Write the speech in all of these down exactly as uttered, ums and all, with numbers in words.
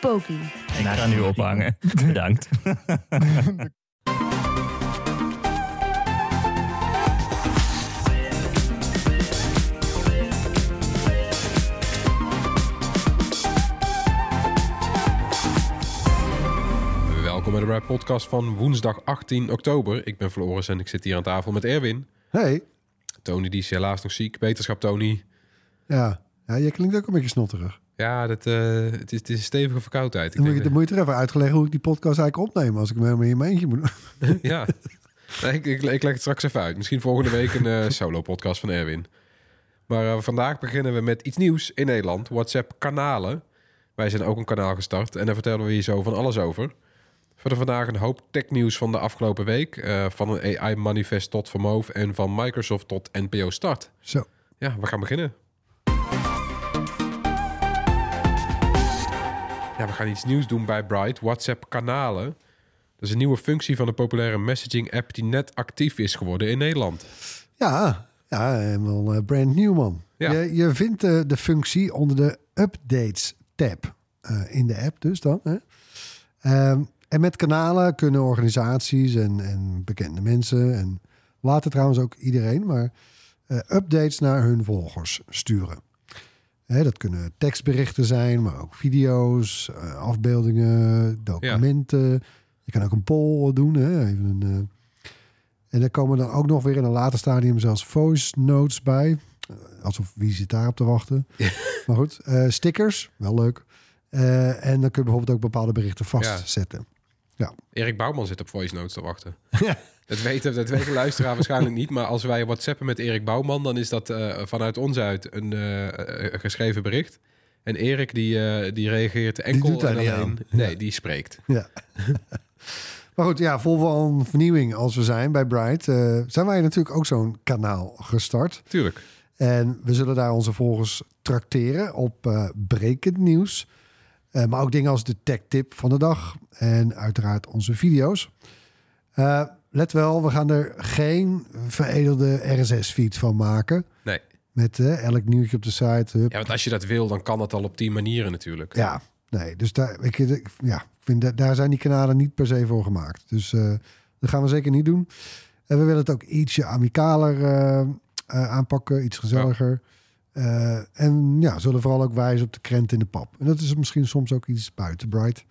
Poki. Ik ga nu ophangen. Bedankt. Welkom bij de Bright podcast van woensdag achttien oktober. Ik ben Floris en ik zit hier aan tafel met Erwin. Hey. Tony, die is helaas nog ziek. Beterschap, Tony. Ja, ja, jij klinkt ook een beetje snotterig. Ja, dat, uh, het, is, het is een stevige verkoudheid. Dan, ik denk, dan moet je er even uitleggen hoe ik die podcast eigenlijk opneem... als ik me helemaal in mijn eentje moet doen. Ja, nee, ik, ik, ik leg het straks even uit. Misschien volgende week een uh, solo-podcast van Erwin. Maar uh, vandaag beginnen we met iets nieuws in Nederland. WhatsApp-kanalen. Wij zijn ook een kanaal gestart en daar vertellen we hier zo van alles over. Verder vandaag een hoop technieuws van de afgelopen week. Uh, van een A I-manifest tot vermoof en van Microsoft tot N P O Start. Zo. Ja, we gaan beginnen. Ja, we gaan iets nieuws doen bij Bright, WhatsApp-kanalen. Dat is een nieuwe functie van de populaire messaging-app... die net actief is geworden in Nederland. Ja, ja, helemaal brand new, man. Ja. Je, je vindt uh, de functie onder de Updates-tab uh, in de app dus dan. Hè? Um, en met kanalen kunnen organisaties en, en bekende mensen... en later trouwens ook iedereen, maar uh, updates naar hun volgers sturen. He, dat kunnen tekstberichten zijn, maar ook video's, afbeeldingen, documenten. Ja. Je kan ook een poll doen. Hè? Even een, uh... En daar komen dan ook nog weer in een later stadium zelfs voice notes bij. Alsof wie zit daar op te wachten. Ja. Maar goed, uh, stickers, wel leuk. Uh, en dan kun je bijvoorbeeld ook bepaalde berichten vastzetten. Ja. Ja. Erik Bouwman zit op voice notes te wachten. Ja. Dat weten, dat weten luisteraar waarschijnlijk niet. Maar als wij WhatsAppen met Erik Bouwman... dan is dat uh, vanuit ons uit een uh, geschreven bericht. En Erik die, uh, die reageert enkel... Die doet en alleen, nee, ja. Die spreekt. Ja. Maar goed, ja, vol van vernieuwing als we zijn bij Bright... Uh, zijn wij natuurlijk ook zo'n kanaal gestart. Tuurlijk. En we zullen daar onze volgers trakteren op uh, brekend nieuws. Uh, maar ook dingen als de tech tip van de dag. En uiteraard onze video's. Uh, Let wel, we gaan er geen veredelde R S S-feed van maken. Nee. Met hè, elk nieuwtje op de site. Hup. Ja, want als je dat wil, dan kan dat al op die manieren natuurlijk. Ja, nee. Dus daar, ik, ja, vind, daar zijn die kanalen niet per se voor gemaakt. Dus uh, dat gaan we zeker niet doen. En we willen het ook ietsje amicaler uh, uh, aanpakken. Iets gezelliger. Ja. Uh, en ja, zullen vooral ook wijzen op de krent in de pap. En dat is misschien soms ook iets buiten Bright.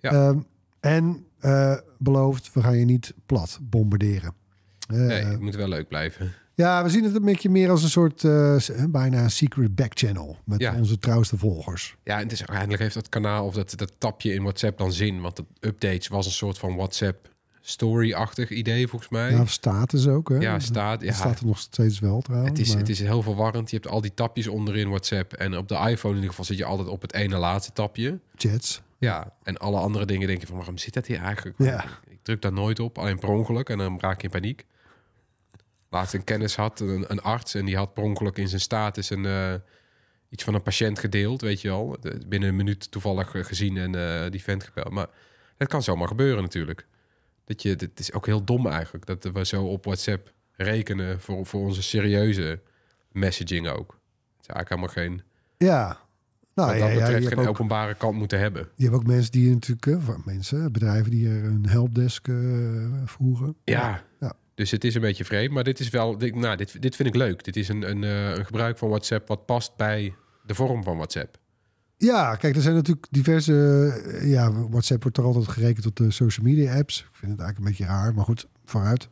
Ja. Um, en... Uh, beloofd, we gaan je niet plat bombarderen. Uh, nee, het moet wel leuk blijven. Ja, we zien het een beetje meer als een soort uh, bijna secret backchannel met ja. onze trouwste volgers. Ja, en het is uiteindelijk heeft dat kanaal of dat, dat tapje in WhatsApp dan zin, want dat updates was een soort van WhatsApp story-achtig idee volgens mij. Ja, of status ook. Hè? Ja, staat. Ja. Dat staat er nog steeds wel trouwens. Het is, maar... het is heel verwarrend. Je hebt al die tapjes onderin WhatsApp en op de iPhone in ieder geval zit je altijd op het ene laatste tapje. Chats. Ja, en alle andere dingen denk je van, waarom zit dat hier eigenlijk? Ja. Ik druk daar nooit op, alleen per ongeluk. En dan raak je in paniek. Laatst een kennis had, een, een arts... en die had per ongeluk in zijn status een, uh, iets van een patiënt gedeeld, weet je wel. De, binnen een minuut toevallig gezien en uh, die vent gebeld. Maar dat kan zomaar gebeuren natuurlijk. Dat je, het is ook heel dom eigenlijk, dat we zo op WhatsApp rekenen... voor, voor onze serieuze messaging ook. Het is eigenlijk helemaal geen... Ja. Nou, wat dat betreft ja, ja, je geen ook, openbare kant moeten hebben. Je hebt ook mensen die natuurlijk... mensen, bedrijven die er een helpdesk uh, voeren. Ja. ja, dus het is een beetje vreemd. Maar dit is wel... Dit, nou, dit, dit vind ik leuk. Dit is een, een, uh, een gebruik van WhatsApp... wat past bij de vorm van WhatsApp. Ja, kijk, er zijn natuurlijk diverse... Uh, ja, WhatsApp wordt er altijd gerekend tot de social media apps. Ik vind het eigenlijk een beetje raar, maar goed, vooruit.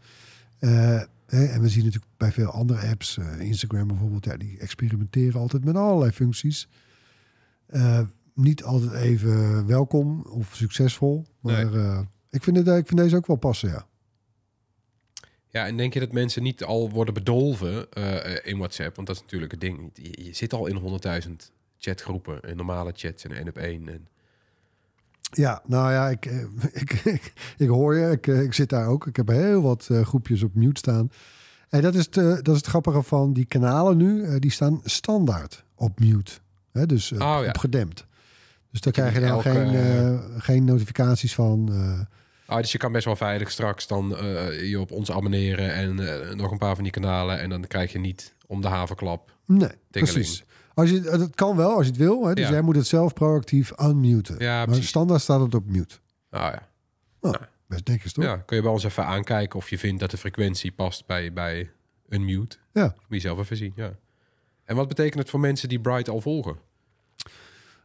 Uh, en we zien natuurlijk bij veel andere apps... Uh, Instagram bijvoorbeeld, ja, die experimenteren altijd met allerlei functies... Uh, niet altijd even welkom of succesvol. Maar nee. uh, ik, vind het, uh, ik vind deze ook wel passen, ja. Ja, en denk je dat mensen niet al worden bedolven uh, in WhatsApp? Want dat is natuurlijk het ding. Je, je zit al in honderdduizend chatgroepen. En normale chats en één op één. En... Ja, nou ja, ik, ik, ik, ik hoor je. Ik, ik zit daar ook. Ik heb heel wat uh, groepjes op mute staan. En dat is, het, uh, dat is het grappige van die kanalen nu. Uh, die staan standaard op mute. Hè? Dus uh, oh, ja. op gedempt. Dus daar krijg je dan elke... geen, uh, geen notificaties van. Uh, Ah, dus je kan best wel veilig straks dan uh, je op ons abonneren en uh, nog een paar van die kanalen. En dan krijg je niet om de haverklap. Nee, precies. Als je, dat kan wel, als je het wil. Hè? Dus ja. jij moet het zelf proactief unmuten. Ja, maar standaard staat het op mute. Ah ja. Oh, ja. Best netjes toch? Ja, kun je bij ons even aankijken of je vindt dat de frequentie past bij, bij een mute. Ja. Moet je zelf even zien, ja. En wat betekent het voor mensen die Bright al volgen?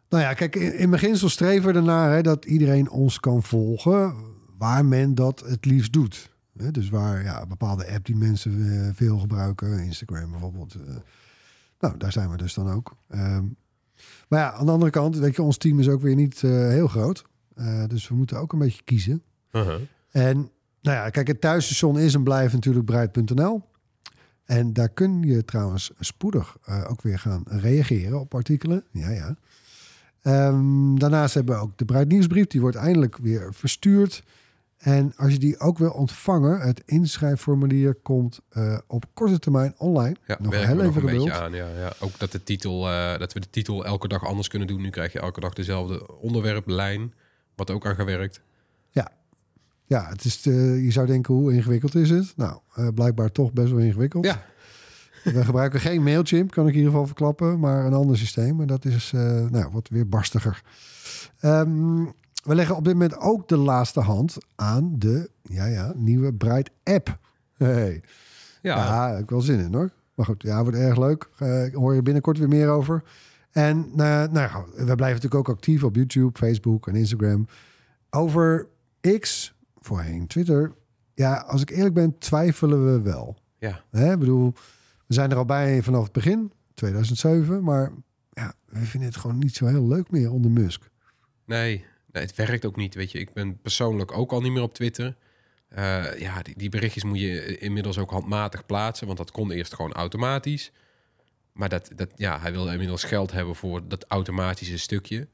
Nou ja, kijk, in, in beginsel streven we ernaar hè, dat iedereen ons kan volgen... waar men dat het liefst doet. Dus waar ja, een bepaalde app die mensen veel gebruiken, Instagram bijvoorbeeld. Nou, daar zijn we dus dan ook. Um, maar ja, aan de andere kant, weet je, ons team is ook weer niet uh, heel groot. Uh, dus we moeten ook een beetje kiezen. Uh-huh. En nou ja, kijk, het thuisstation is en blijft natuurlijk Bright punt n l. En daar kun je trouwens spoedig uh, ook weer gaan reageren op artikelen. Ja, ja. Um, daarnaast hebben we ook de Bright nieuwsbrief. Die wordt eindelijk weer verstuurd. En als je die ook wil ontvangen, het inschrijfformulier komt uh, op korte termijn online. Ja, nog heel even geduld. Ja, ja. Ook dat, de titel, uh, dat we de titel elke dag anders kunnen doen. Nu krijg je elke dag dezelfde onderwerplijn, wat ook aan gewerkt. Ja, ja het is te, je zou denken hoe ingewikkeld is het? Nou, uh, blijkbaar toch best wel ingewikkeld. Ja. We gebruiken geen MailChimp, kan ik in ieder geval verklappen, maar een ander systeem. En dat is uh, nou, wat weer barstiger. Um, We leggen op dit moment ook de laatste hand aan de ja, ja, nieuwe Bright app. Hey. Ja, ja heb ik wel zin in hoor. Maar goed, ja, wordt erg leuk. Uh, hoor je binnenkort weer meer over. En uh, nou ja, we blijven natuurlijk ook actief op YouTube, Facebook en Instagram. Over X, voorheen Twitter. Ja, als ik eerlijk ben, twijfelen we wel. Ja. Hè, bedoel, we zijn er al bij vanaf het begin, tweeduizend zeven. Maar ja, we vinden het gewoon niet zo heel leuk meer onder Musk. Nee. Nee, het werkt ook niet, weet je. Ik ben persoonlijk ook al niet meer op Twitter. Uh, ja, die, die berichtjes moet je inmiddels ook handmatig plaatsen. Want dat kon eerst gewoon automatisch. Maar dat, dat, ja, hij wil inmiddels geld hebben voor dat automatische stukje.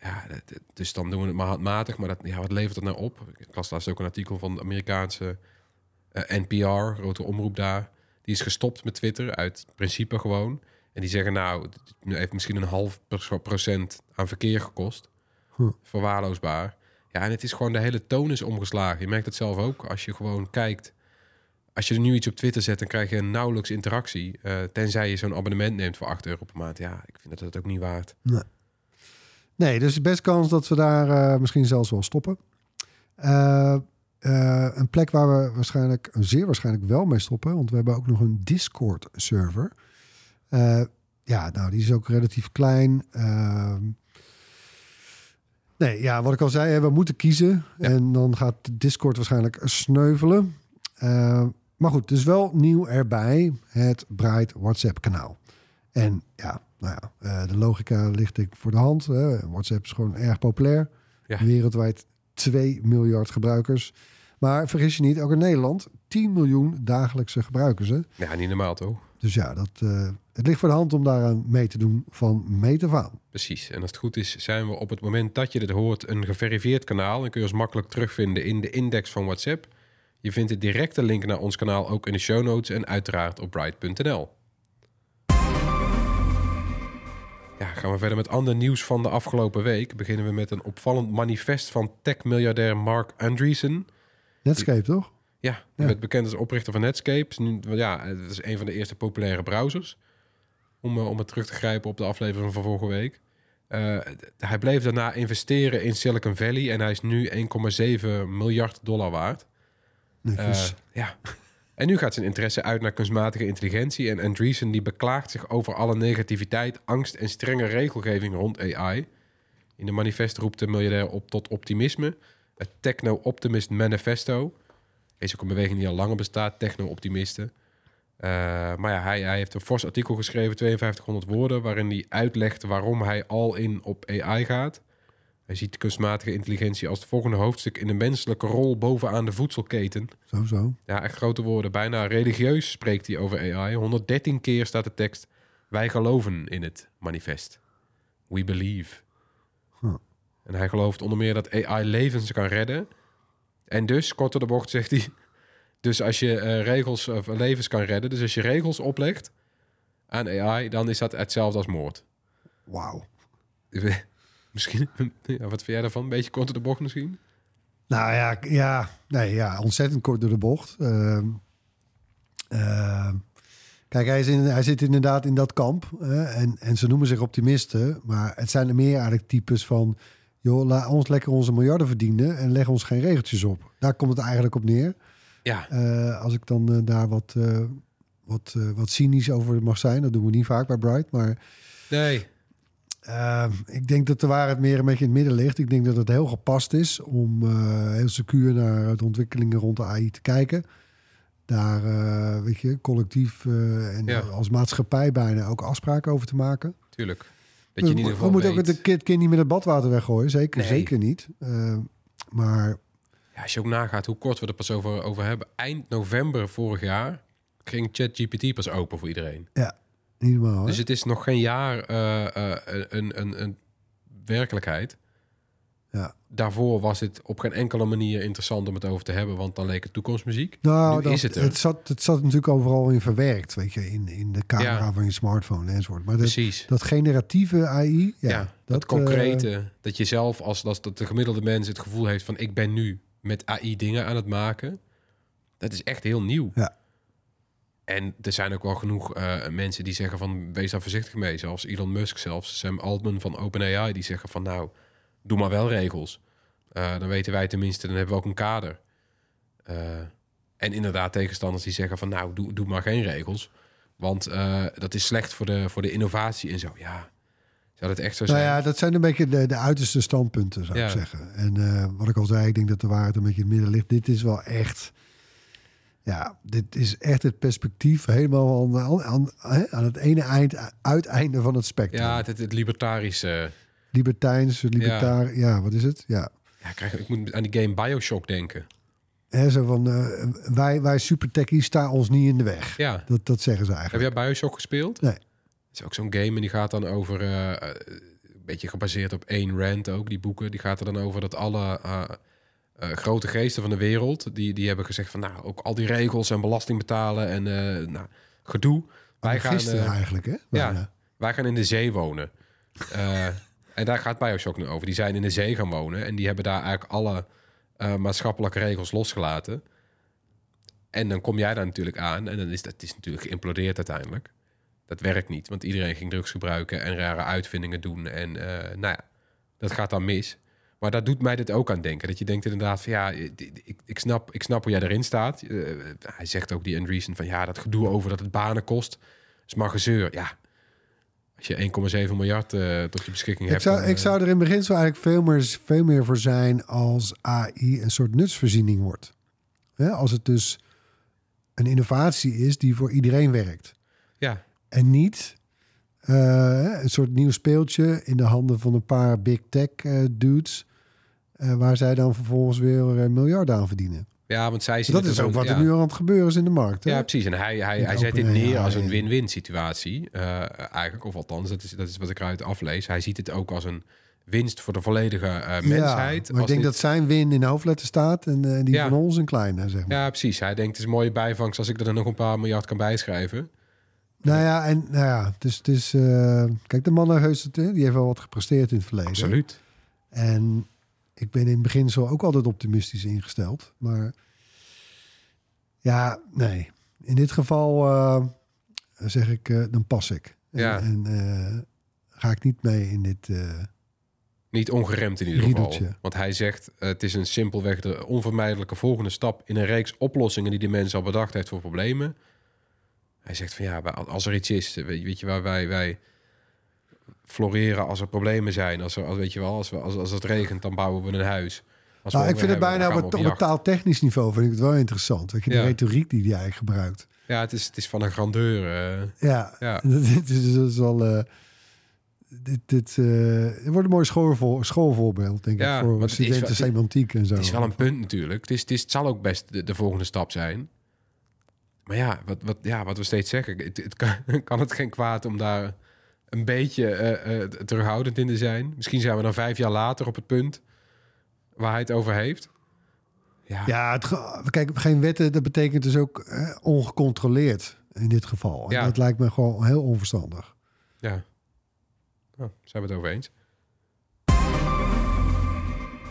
Ja, dat, dat, dus dan doen we het maar handmatig. Maar dat, ja, wat levert dat nou op? Ik las laatst ook een artikel van de Amerikaanse uh, N P R, grote omroep daar. Die is gestopt met Twitter, uit principe gewoon. En die zeggen, nou, het heeft misschien een half procent aan verkeer gekost. Verwaarloosbaar. Ja, en het is gewoon de hele toon is omgeslagen. Je merkt het zelf ook. Als je gewoon kijkt... Als je er nu iets op Twitter zet, dan krijg je nauwelijks interactie. Uh, tenzij je zo'n abonnement neemt voor acht euro per maand. Ja, ik vind dat dat ook niet waard. Nee, nee dus best kans dat we daar uh, misschien zelfs wel stoppen. Uh, uh, een plek waar we waarschijnlijk, zeer waarschijnlijk wel mee stoppen. Want we hebben ook nog een Discord-server. Uh, ja, nou, die is ook relatief klein... Uh, Nee, ja, wat ik al zei, we moeten kiezen. Ja. En dan gaat Discord waarschijnlijk sneuvelen. Uh, maar goed, dus wel nieuw erbij. Het Bright WhatsApp-kanaal. En ja, nou ja, de logica ligt ik voor de hand. Hè. WhatsApp is gewoon erg populair. Ja. Wereldwijd twee miljard gebruikers. Maar vergis je niet, ook in Nederland tien miljoen dagelijkse gebruikers. Hè. Ja, niet normaal toch? Dus ja, dat, uh, het ligt voor de hand om daaraan mee te doen van meet af aan. Precies. En als het goed is, zijn we op het moment dat je dit hoort een geverifieerd kanaal. Dan kun je ons makkelijk terugvinden in de index van WhatsApp. Je vindt de directe link naar ons kanaal ook in de show notes en uiteraard op bright punt n l. Ja, gaan we verder met ander nieuws van de afgelopen week. Beginnen we met een opvallend manifest van tech-miljardair Mark Andreessen. Netscape, toch? Ja, ja, werd bekend als oprichter van Netscape. Ja, dat is een van de eerste populaire browsers. Om, om het terug te grijpen op de aflevering van vorige week. Uh, hij bleef daarna investeren in Silicon Valley. En hij is nu één komma zeven miljard dollar waard. Uh, ja. En nu gaat zijn interesse uit naar kunstmatige intelligentie. En Andreessen die beklaagt zich over alle negativiteit, angst en strenge regelgeving rond A I. In de manifest roept de miljardair op tot optimisme. Het Techno-Optimist Manifesto... is ook een beweging die al langer bestaat, techno-optimisten. Uh, maar ja, hij, hij heeft een fors artikel geschreven, vijfduizend tweehonderd woorden... waarin hij uitlegt waarom hij al in op A I gaat. Hij ziet kunstmatige intelligentie als het volgende hoofdstuk... in de menselijke rol bovenaan de voedselketen. Zo, zo. Ja, echt grote woorden. Bijna religieus spreekt hij over A I. honderddertien keer staat de tekst... wij geloven in het manifest. We believe. Huh. En hij gelooft onder meer dat A I levens kan redden. En dus, kort door de bocht, zegt hij... Dus als je uh, regels of uh, levens kan redden... Dus als je regels oplegt aan A I... Dan is dat hetzelfde als moord. Wauw. Misschien... Ja, wat vind jij daarvan? Een beetje kort door de bocht misschien? Nou ja, ja, nee, ja ontzettend kort door de bocht. Uh, uh, kijk, hij, is in, hij zit inderdaad in dat kamp. Uh, en, en ze noemen zich optimisten. Maar het zijn er meer eigenlijk types van... joh, laat ons lekker onze miljarden verdienen... en leg ons geen regeltjes op. Daar komt het eigenlijk op neer. Ja. Uh, als ik dan uh, daar wat, uh, wat, uh, wat cynisch over mag zijn... dat doen we niet vaak bij Bright, maar... Nee. Uh, ik denk dat de waarheid meer een beetje in het midden ligt. Ik denk dat het heel gepast is om uh, heel secuur... naar de ontwikkelingen rond de A I te kijken. Daar, uh, weet je, collectief uh, en ja. als maatschappij bijna... ook afspraken over te maken. Tuurlijk. Dat je in ieder geval we moeten ook het kind, kind niet met het badwater weggooien. Zeker, nee. zeker niet. Uh, maar... Ja, als je ook nagaat hoe kort we er pas over, over hebben. Eind november vorig jaar ging ChatGPT pas open voor iedereen. Ja, niet normaal. Dus het is nog geen jaar uh, uh, een, een, een werkelijkheid. Ja. Daarvoor was het op geen enkele manier interessant om het over te hebben... want dan leek het toekomstmuziek. Nou, nu dat, is het er. Het zat, het zat natuurlijk overal in verwerkt, weet je... in, in de camera ja. van je smartphone enzovoort. Maar dat, dat generatieve A I... Ja, ja dat, dat concrete, uh, dat je zelf als, als dat de gemiddelde mens het gevoel heeft... van ik ben nu met A I dingen aan het maken... dat is echt heel nieuw. Ja. En er zijn ook wel genoeg uh, mensen die zeggen van... wees daar voorzichtig mee, zelfs Elon Musk zelfs... Sam Altman van OpenAI, die zeggen van nou... doe maar wel regels. Uh, dan weten wij tenminste, dan hebben we ook een kader. Uh, en inderdaad tegenstanders die zeggen van... nou, doe, doe maar geen regels. Want uh, dat is slecht voor de, voor de innovatie en zo. Ja, zou dat echt zo zijn? Nou ja, dat zijn een beetje de, de uiterste standpunten, zou ja. ik zeggen. En uh, wat ik al zei, ik denk dat de waarheid een beetje in het midden ligt. Dit is wel echt... Ja, dit is echt het perspectief helemaal aan, aan, aan het ene eind, uiteinde van het spectrum. Ja, het, het libertarische... Libertijns, libertaar, ja. ja, wat is het? Ja, ja krijg, ik moet aan die game BioShock denken. He, zo van, uh, wij, wij supertechies staan ons niet in de weg. Ja. Dat, dat zeggen ze eigenlijk. Heb jij BioShock gespeeld? Nee. Dat is ook zo'n game en die gaat dan over... Uh, een beetje gebaseerd op Ayn Rand ook, die boeken. Die gaat er dan over dat alle uh, uh, grote geesten van de wereld... Die, die hebben gezegd van, nou, ook al die regels en belasting betalen... en uh, nou, gedoe. Wij de gaan, gisteren uh, eigenlijk, hè? Bijna. Ja, wij gaan in de zee wonen. Uh, En daar gaat BioShock nu over. Die zijn in de zee gaan wonen. En die hebben daar eigenlijk alle uh, maatschappelijke regels losgelaten. En dan kom jij daar natuurlijk aan. En dan is dat is natuurlijk geïmplodeerd uiteindelijk. Dat werkt niet. Want iedereen ging drugs gebruiken en rare uitvindingen doen. En uh, nou ja, dat gaat dan mis. Maar dat doet mij dit ook aan denken. Dat je denkt inderdaad van ja, ik, ik, snap, ik snap hoe jij erin staat. Uh, hij zegt ook die Andreessen van ja, dat gedoe over dat het banen kost. Is maar gezeur. Ja. Als je één komma zeven miljard uh, tot je beschikking ik hebt. Zou, dan, ik uh, zou er in beginsel eigenlijk veel meer, veel meer voor zijn... als A I een soort nutsvoorziening wordt. Hè? Als het dus een innovatie is die voor iedereen werkt. Ja. En niet uh, een soort nieuw speeltje... in de handen van een paar big tech uh, dudes... Uh, waar zij dan vervolgens weer een miljard aan verdienen. Ja, want zij zien dat is ook een, wat er ja. nu aan het gebeuren is in de markt. Hè? Ja, precies. En hij, hij, hij zet dit neer als een win-win situatie. Uh, eigenlijk, of althans, dat is, dat is wat ik eruit aflees. Hij ziet het ook als een winst voor de volledige uh, mensheid. Ja, maar ik denk dit... dat zijn win in hoofdletter staat... en uh, die ja. van ons een kleine, zeg maar. Ja, precies. Hij denkt, het is een mooie bijvangst... als ik er nog een paar miljard kan bijschrijven. Nou ja, en nou ja, dus het is... Dus, uh, kijk, de man heus, die heeft wel wat gepresteerd in het verleden. Absoluut. En... Ik ben in het begin zo ook altijd optimistisch ingesteld. Maar ja, nee. In dit geval uh, zeg ik, uh, dan pas ik. Ja. En, en uh, ga ik niet mee in dit... Uh, niet ongeremd in ieder riedeltje. Geval. Want hij zegt, uh, het is een simpelweg de onvermijdelijke volgende stap... in een reeks oplossingen die de mens al bedacht heeft voor problemen. Hij zegt van ja, als er iets is, weet je waar wij... wij floreren als er problemen zijn. Als er, als, weet je wel, als, we, als, als het regent, dan bouwen we een huis. Als nou, we ik vind hebben, het bijna op, op het taaltechnisch niveau vind ik het wel interessant. Weet je, de ja. retoriek die hij eigenlijk gebruikt. Ja, het is, het is van een grandeur. Uh. Ja, ja. Dit is, dat is wel... Uh, dit, dit uh, het wordt een mooi schoolvoor, schoolvoorbeeld, denk ja, ik, voor studenten wel, semantiek en zo. Het is wel een punt natuurlijk. Het, is, het, is, het zal ook best de, de volgende stap zijn. Maar ja, wat, wat, ja, wat we steeds zeggen, het, het kan, kan het geen kwaad om daar... een beetje uh, uh, terughoudend in te zijn. Misschien zijn we dan vijf jaar later op het punt waar hij het over heeft. Ja, ja het ge- kijk, geen wetten, dat betekent dus ook uh, ongecontroleerd in dit geval. En ja. Dat lijkt me gewoon heel onverstandig. Ja, nou, zijn we het over eens.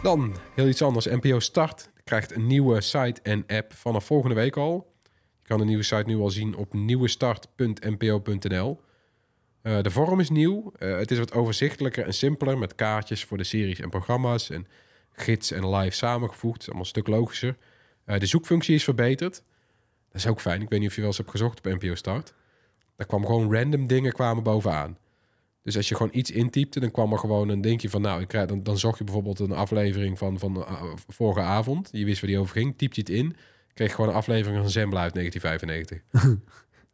Dan, heel iets anders. N P O Start krijgt een nieuwe site en app vanaf volgende week al. Je kan de nieuwe site nu al zien op nieuwestart punt n p o punt n l. Uh, de vorm is nieuw. Uh, het is wat overzichtelijker en simpeler met kaartjes voor de series en programma's en gids en live samengevoegd. Dat is allemaal een stuk logischer. Uh, de zoekfunctie is verbeterd. Dat is ook fijn. Ik weet niet of je wel eens hebt gezocht op N P O Start. Daar kwam gewoon random dingen kwamen bovenaan. Dus als je gewoon iets intypte, dan kwam er gewoon een dingje van... nou, ik krijg, dan, dan zocht je bijvoorbeeld een aflevering van, van uh, vorige avond. Je wist waar die over ging, typte je het in. Kreeg gewoon een aflevering van Zembla uit negentien vijfennegentig.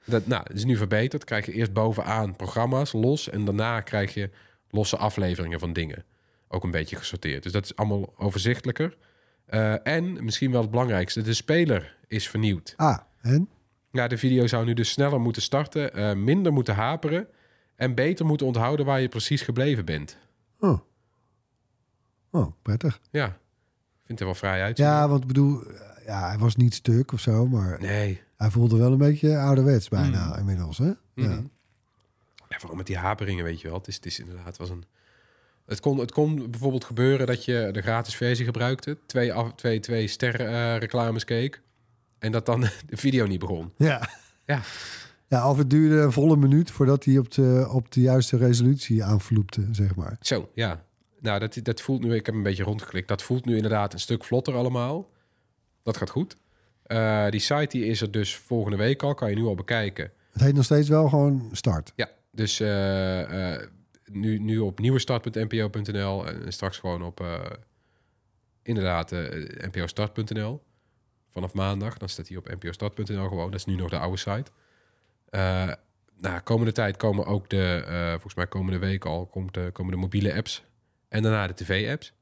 dat, nou, dat is nu verbeterd. Krijg je eerst bovenaan programma's los... en daarna krijg je losse afleveringen van dingen. Ook een beetje gesorteerd. Dus dat is allemaal overzichtelijker. Uh, en misschien wel het belangrijkste, de speler is vernieuwd. Ah, en? Ja, de video zou nu dus sneller moeten starten... Uh, minder moeten haperen... en beter moeten onthouden waar je precies gebleven bent. Oh, oh prettig. Ja, ik vind het wel vrij uit. Ja, want ik bedoel, ja, hij was niet stuk of zo, maar nee. Hij voelde wel een beetje ouderwets bijna mm. inmiddels, hè? Mm-hmm. Ja. Ja, vooral met die haperingen, weet je wel. Het is, het is inderdaad was een. Het kon, het kon bijvoorbeeld gebeuren dat je de gratis versie gebruikte, twee af, twee, twee ster uh, reclames keek en dat dan de video niet begon. Ja, ja. Ja, of het duurde een volle minuut voordat hij op de, op de juiste resolutie aanvloepte, zeg maar. Zo, ja. Nou, dat, dat voelt nu... Ik heb een beetje rondgeklikt. Dat voelt nu inderdaad een stuk vlotter allemaal. Dat gaat goed. Uh, die site die is er dus volgende week al. Kan je nu al bekijken. Het heet nog steeds wel gewoon Start. Ja, dus uh, uh, nu, nu op nieuwestart punt n p o punt n l en straks gewoon op uh, inderdaad uh, n p o start punt n l. Vanaf maandag, dan staat hij op n p o start punt n l gewoon. Dat is nu nog de oude site. Uh, nou, komende tijd komen ook de... Uh, volgens mij komende week al komt de, komen de mobiele apps. En daarna de tv-apps.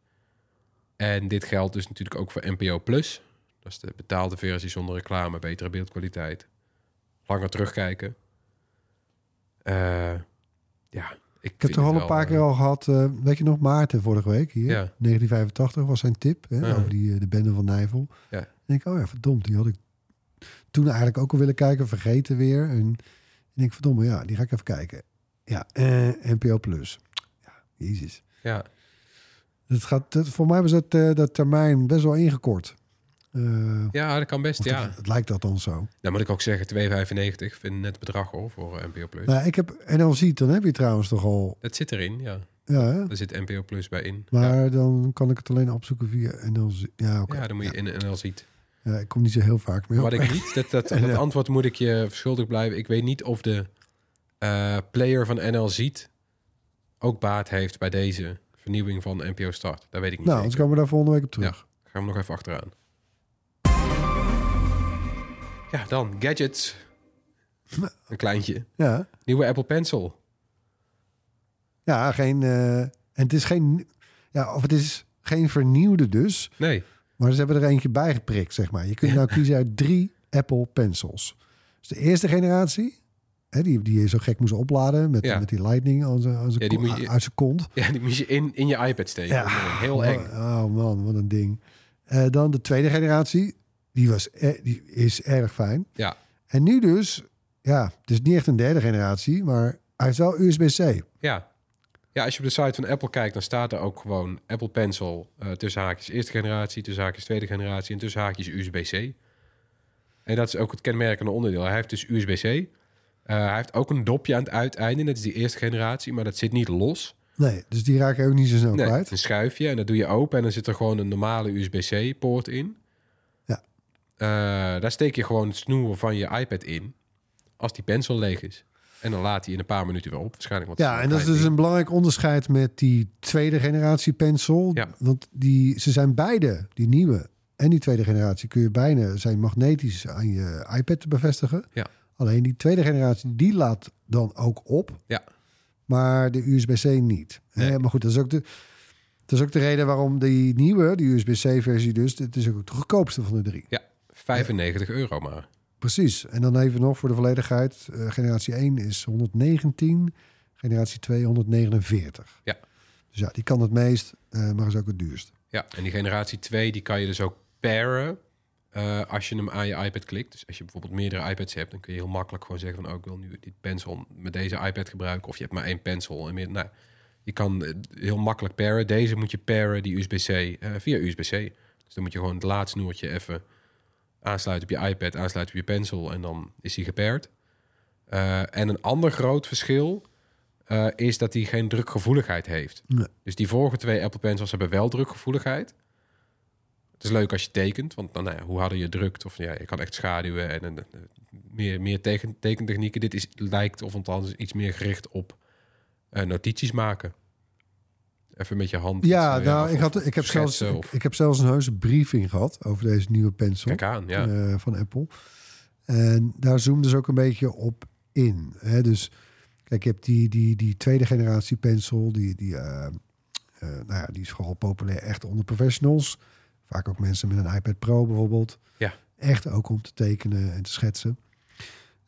En dit geldt dus natuurlijk ook voor N P O Plus. Dat is de betaalde versie zonder reclame. Betere beeldkwaliteit. Langer terugkijken. Uh, ja, ik, ik heb toch al een paar keer al gehad... Uh, weet je nog, Maarten vorige week hier. Ja. negentien vijfentachtig was zijn tip. Hè, uh-huh. Over die, de bende van Nijvel. Ja. En ik denk, oh ja, verdomd, die had ik... toen eigenlijk ook al willen kijken, vergeten weer. En ik denk, verdomme, ja, die ga ik even kijken. Ja, eh, N P O Plus. Ja, jezus. Ja. Dat gaat, dat, voor mij was dat, uh, dat termijn best wel ingekort. Uh, ja, dat kan best, ja. Het, het lijkt dat dan zo. Dan nou, moet ik ook zeggen, twee vijfennegentig vind net bedrag hoor, voor N P O Plus. Nou, ik heb N L Z, dan heb je trouwens toch al... Dat zit erin, ja. Ja, daar zit N P O Plus bij in. Maar ja. Dan kan ik het alleen opzoeken via N L Z. Ja, okay. Ja dan moet je in ja. N L Z... Ja, ik kom niet zo heel vaak meer. Wat ik niet, dat, dat, dat ja. Antwoord moet ik je verschuldigd blijven. Ik weet niet of de uh, player van N L Z ook baat heeft bij deze vernieuwing van N P O Start. Dat weet ik niet. Nou, anders komen we daar volgende week op terug. Ja, gaan we nog even achteraan. Ja, dan gadgets. Een kleintje. Ja. Nieuwe Apple Pencil. Ja, geen. Uh, en het is geen. Ja, of het is geen vernieuwde dus. Nee. Maar ze hebben er eentje bij geprikt, zeg maar. Je kunt nou kiezen uit drie Apple Pencils. Dus de eerste generatie, hè, die, die je zo gek moest opladen... met, ja. met die lightning aan zijn, aan zijn, ja, die kon, je, uit zijn kont. Ja, die moest je in, in je iPad steken. Ja, heel eng. Oh, oh man, wat een ding. Uh, dan de tweede generatie, die, was, eh, die is erg fijn. Ja. En nu dus, ja, het is niet echt een derde generatie... maar hij is wel U S B C. Ja. Ja, als je op de site van Apple kijkt, dan staat er ook gewoon Apple Pencil uh, tussen haakjes eerste generatie, tussen haakjes tweede generatie en tussen haakjes U S B C. En dat is ook het kenmerkende onderdeel. Hij heeft dus U S B C. Uh, hij heeft ook een dopje aan het uiteinde. Dat is die eerste generatie, maar dat zit niet los. Nee, dus die raak je ook niet zo snel nee, kwijt. Een schuifje en dat doe je open en dan zit er gewoon een normale U S B C-poort in. Ja. Uh, daar steek je gewoon het snoer van je iPad in als die pencil leeg is. En dan laat hij in een paar minuten weer op. Waarschijnlijk wat ja, en dat is dus een belangrijk onderscheid met die tweede generatie pencil. Ja. Want die, ze zijn beide, die nieuwe en die tweede generatie... kun je bijna zijn magnetisch aan je iPad te bevestigen. Ja. Alleen die tweede generatie, die laat dan ook op. Ja. Maar de U S B C niet. Nee. Hè? Maar goed, dat is ook de... Dat is ook de reden waarom die nieuwe, die U S B C-versie dus... het is ook de goedkoopste van de drie. Ja, vijfennegentig euro maar. Precies. En dan even nog voor de volledigheid. Uh, generatie één is honderdnegentien. generatie twee, honderdnegenenveertig. Ja. Dus ja, die kan het meest, uh, maar is ook het duurst. Ja, en die generatie twee, die kan je dus ook paren uh, als je hem aan je iPad klikt. Dus als je bijvoorbeeld meerdere iPads hebt, dan kun je heel makkelijk gewoon zeggen van, oh, ik wil nu dit pencil met deze iPad gebruiken. Of je hebt maar één pencil en meer. Nou, je kan heel makkelijk paren. Deze moet je paren, die U S B C, uh, via U S B C. Dus dan moet je gewoon het laadsnoertje even aansluiten op je iPad, aansluiten op je pencil en dan is hij gepaard. Uh, en een ander groot verschil uh, is dat hij geen drukgevoeligheid heeft. Nee. Dus die vorige twee Apple Pencils hebben wel drukgevoeligheid. Het is leuk als je tekent, want nou, nou ja, hoe harder je drukt, of ja, je kan echt schaduwen en, en, en meer, meer teken, tekentechnieken. Dit is, lijkt, of althans iets meer gericht op uh, notities maken. Even met je hand. Ja, iets, nou, ja, ik, had, ik, heb zelfs, ik, ik heb zelfs een heuse briefing gehad over deze nieuwe pencil. Kijk aan, ja. uh, van Apple. En daar zoomde ze ook een beetje op in. Hè? Dus kijk, je hebt die, die, die tweede generatie pencil. Die, die, uh, uh, nou ja, die is vooral populair echt onder professionals. Vaak ook mensen met een iPad Pro bijvoorbeeld. Ja. Echt ook om te tekenen en te schetsen.